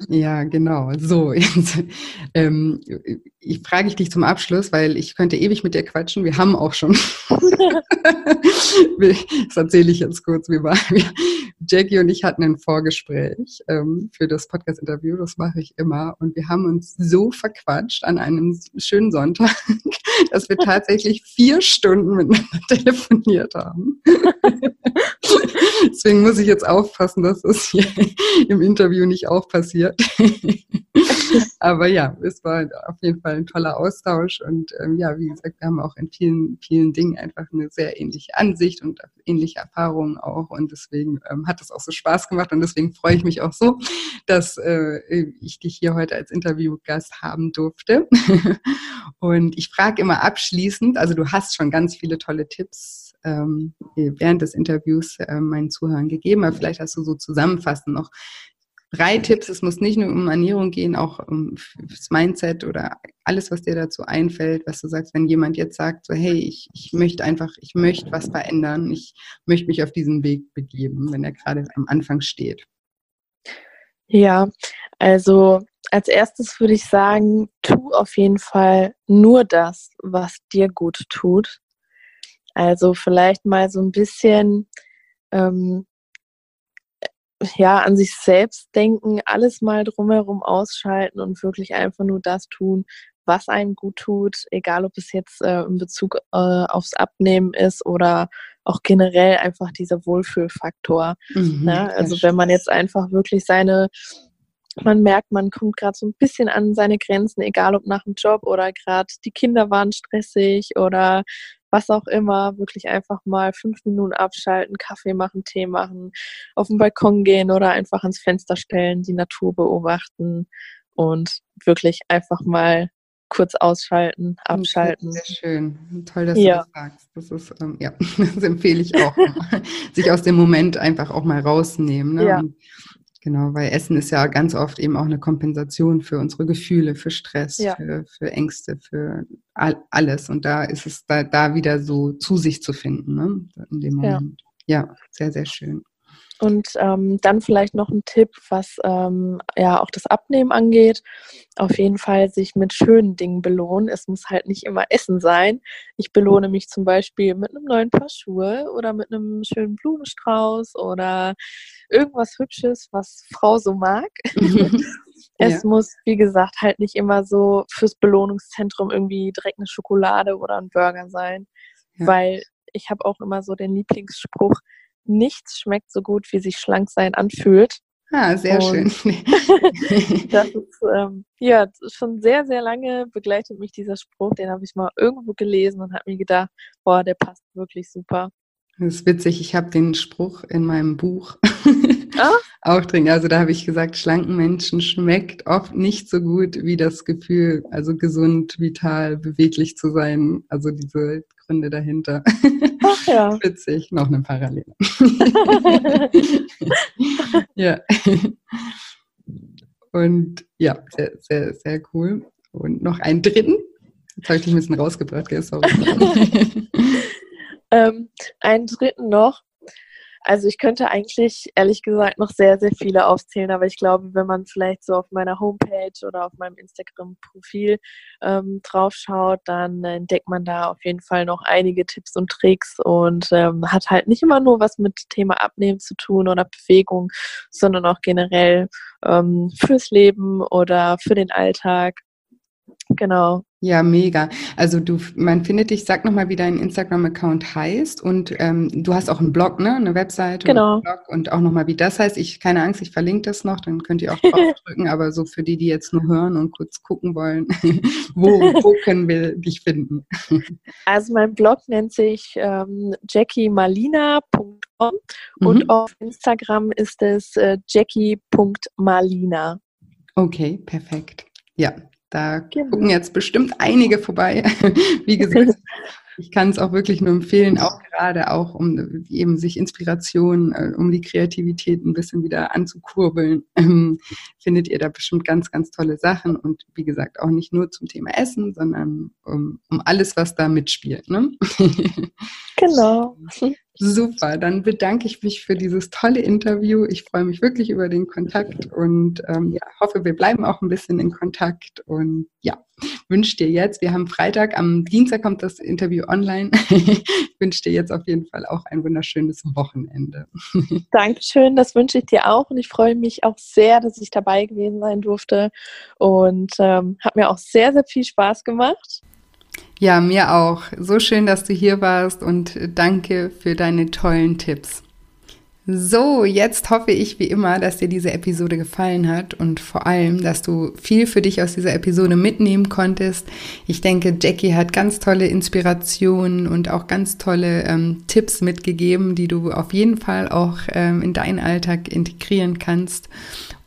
Ja, genau. So, jetzt frage ich dich zum Abschluss, weil ich könnte ewig mit dir quatschen. Wir haben auch schon, das erzähle ich jetzt kurz, Jackie und ich hatten ein Vorgespräch für das Podcast-Interview, das mache ich immer. Und wir haben uns so verquatscht an einem schönen Sonntag, dass wir tatsächlich 4 Stunden miteinander telefoniert haben. Deswegen muss ich jetzt aufpassen, dass das hier im Interview nicht auch passiert. Aber ja, es war auf jeden Fall ein toller Austausch und ja, wie gesagt, wir haben auch in vielen, vielen Dingen einfach eine sehr ähnliche Ansicht und ähnliche Erfahrungen auch, und deswegen hat es auch so Spaß gemacht und deswegen freue ich mich auch so, dass ich dich hier heute als Interviewgast haben durfte. Und ich frage immer abschließend, also du hast schon ganz viele tolle Tipps während des Interviews meinen Zuhörern gegeben, aber vielleicht hast du so zusammenfassend noch 3 Tipps, es muss nicht nur um Ernährung gehen, auch um das Mindset oder alles, was dir dazu einfällt, was du sagst, wenn jemand jetzt sagt, so, hey, ich möchte was verändern, ich möchte mich auf diesen Weg begeben, wenn er gerade am Anfang steht. Ja, also als erstes würde ich sagen, tu auf jeden Fall nur das, was dir gut tut. Also vielleicht mal so ein bisschen an sich selbst denken, alles mal drumherum ausschalten und wirklich einfach nur das tun, was einem gut tut, egal ob es jetzt in Bezug aufs Abnehmen ist oder auch generell einfach dieser Wohlfühlfaktor. Mhm, ne? Also wenn man jetzt einfach wirklich man merkt, man kommt gerade so ein bisschen an seine Grenzen, egal ob nach dem Job oder gerade die Kinder waren stressig oder was auch immer, wirklich einfach mal 5 Minuten abschalten, Kaffee machen, Tee machen, auf den Balkon gehen oder einfach ans Fenster stellen, die Natur beobachten und wirklich einfach mal kurz ausschalten, abschalten. Sehr schön. Toll, dass du das sagst. Das ist, das empfehle ich auch. Sich aus dem Moment einfach auch mal rausnehmen. Ne? Ja. Genau, weil Essen ist ja ganz oft eben auch eine Kompensation für unsere Gefühle, für Stress, für Ängste, für alles. Und da ist es da wieder so zu sich zu finden, ne? In dem Moment. Ja, sehr, sehr schön. Und dann vielleicht noch ein Tipp, was ja auch das Abnehmen angeht. Auf jeden Fall sich mit schönen Dingen belohnen. Es muss halt nicht immer Essen sein. Ich belohne mich zum Beispiel mit einem neuen Paar Schuhe oder mit einem schönen Blumenstrauß oder irgendwas Hübsches, was Frau so mag. Es muss, wie gesagt, halt nicht immer so fürs Belohnungszentrum irgendwie direkt eine Schokolade oder ein Burger sein. Ja. Weil ich habe auch immer so den Lieblingsspruch, nichts schmeckt so gut, wie sich schlank sein anfühlt. Ah, sehr und schön. Das ist, ja, schon sehr, sehr lange begleitet mich dieser Spruch. Den habe ich mal irgendwo gelesen und habe mir gedacht, boah, der passt wirklich super. Das ist witzig, ich habe den Spruch in meinem Buch auch drin. Also da habe ich gesagt, schlanken Menschen schmeckt oft nicht so gut wie das Gefühl, also gesund, vital, beweglich zu sein. Also diese Gründe dahinter. Ach ja. Witzig, noch eine Parallele. Ja. Und ja, sehr, sehr, sehr cool. Und noch einen dritten. Jetzt habe ich dich ein bisschen rausgebracht, gell? Sorry. Einen dritten noch. Also ich könnte eigentlich, ehrlich gesagt, noch sehr, sehr viele aufzählen, aber ich glaube, wenn man vielleicht so auf meiner Homepage oder auf meinem Instagram-Profil drauf schaut, dann entdeckt man da auf jeden Fall noch einige Tipps und Tricks und hat halt nicht immer nur was mit Thema Abnehmen zu tun oder Bewegung, sondern auch generell fürs Leben oder für den Alltag. Genau. Ja, mega. Also man findet dich, sag nochmal, wie dein Instagram-Account heißt und du hast auch einen Blog, ne? Eine Webseite, genau. Und einen Blog und auch nochmal, wie das heißt. Keine Angst, ich verlinke das noch, dann könnt ihr auch draufdrücken, aber so für die, die jetzt nur hören und kurz gucken wollen, wo können wir dich finden? Also mein Blog nennt sich JackieMarlina.com und auf Instagram ist es Jackie.Marlina. Okay, perfekt. Ja. Da gucken jetzt bestimmt einige vorbei. Wie gesagt, ich kann es auch wirklich nur empfehlen, auch gerade auch, um eben sich Inspiration, um die Kreativität ein bisschen wieder anzukurbeln, findet ihr da bestimmt ganz, ganz tolle Sachen. Und wie gesagt, auch nicht nur zum Thema Essen, sondern um alles, was da mitspielt. Ne? Genau. Super, dann bedanke ich mich für dieses tolle Interview. Ich freue mich wirklich über den Kontakt und ja, hoffe, wir bleiben auch ein bisschen in Kontakt. Und ja, wünsche dir jetzt, wir haben Freitag, am Dienstag kommt das Interview online. Ich wünsche dir jetzt auf jeden Fall auch ein wunderschönes Wochenende. Dankeschön, das wünsche ich dir auch. Und ich freue mich auch sehr, dass ich dabei gewesen sein durfte. Und hat mir auch sehr, sehr viel Spaß gemacht. Ja, mir auch. So schön, dass du hier warst und danke für deine tollen Tipps. So, jetzt hoffe ich wie immer, dass dir diese Episode gefallen hat und vor allem, dass du viel für dich aus dieser Episode mitnehmen konntest. Ich denke, Jackie hat ganz tolle Inspirationen und auch ganz tolle Tipps mitgegeben, die du auf jeden Fall auch in deinen Alltag integrieren kannst.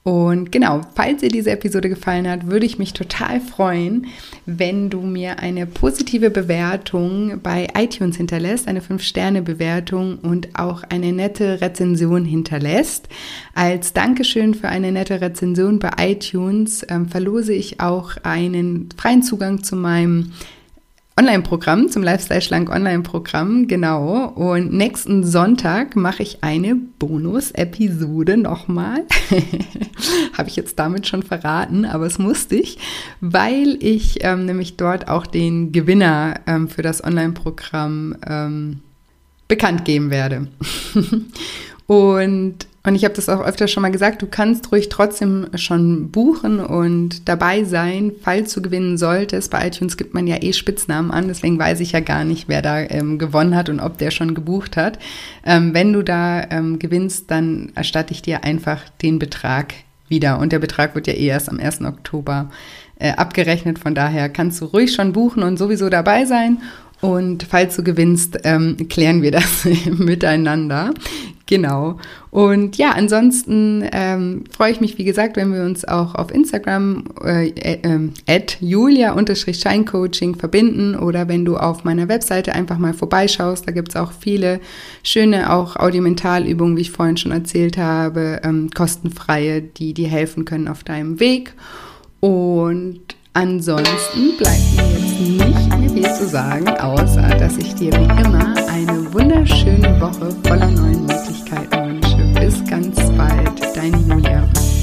Und genau, falls dir diese Episode gefallen hat, würde ich mich total freuen, wenn du mir eine positive Bewertung bei iTunes hinterlässt, eine 5-Sterne-Bewertung und auch eine nette Rezension hinterlässt. Als Dankeschön für eine nette Rezension bei iTunes verlose ich auch einen freien Zugang zu meinem Online-Programm, zum Lifestyle Schlank Online-Programm, genau. Und nächsten Sonntag mache ich eine Bonus-Episode nochmal. Habe ich jetzt damit schon verraten, aber es musste ich, weil ich nämlich dort auch den Gewinner für das Online-Programm bekannt geben werde. Und ich habe das auch öfter schon mal gesagt, du kannst ruhig trotzdem schon buchen und dabei sein, falls du gewinnen solltest. Bei iTunes gibt man ja eh Spitznamen an, deswegen weiß ich ja gar nicht, wer da gewonnen hat und ob der schon gebucht hat. Wenn du da gewinnst, dann erstatte ich dir einfach den Betrag wieder. Und der Betrag wird ja eh erst am 1. Oktober abgerechnet. Von daher kannst du ruhig schon buchen und sowieso dabei sein. Und falls du gewinnst, klären wir das miteinander. Genau. Und ja, ansonsten freue ich mich, wie gesagt, wenn wir uns auch auf Instagram @julia-Schein-Coaching verbinden oder wenn du auf meiner Webseite einfach mal vorbeischaust. Da gibt es auch viele schöne auch Audiomentalübungen, wie ich vorhin schon erzählt habe, kostenfreie, die dir helfen können auf deinem Weg. Und ansonsten bleibt mir jetzt nicht mehr viel zu sagen, außer dass ich dir wie immer eine wunderschöne Woche voller neuen Möglichkeiten wünsche. Bis deine Julia.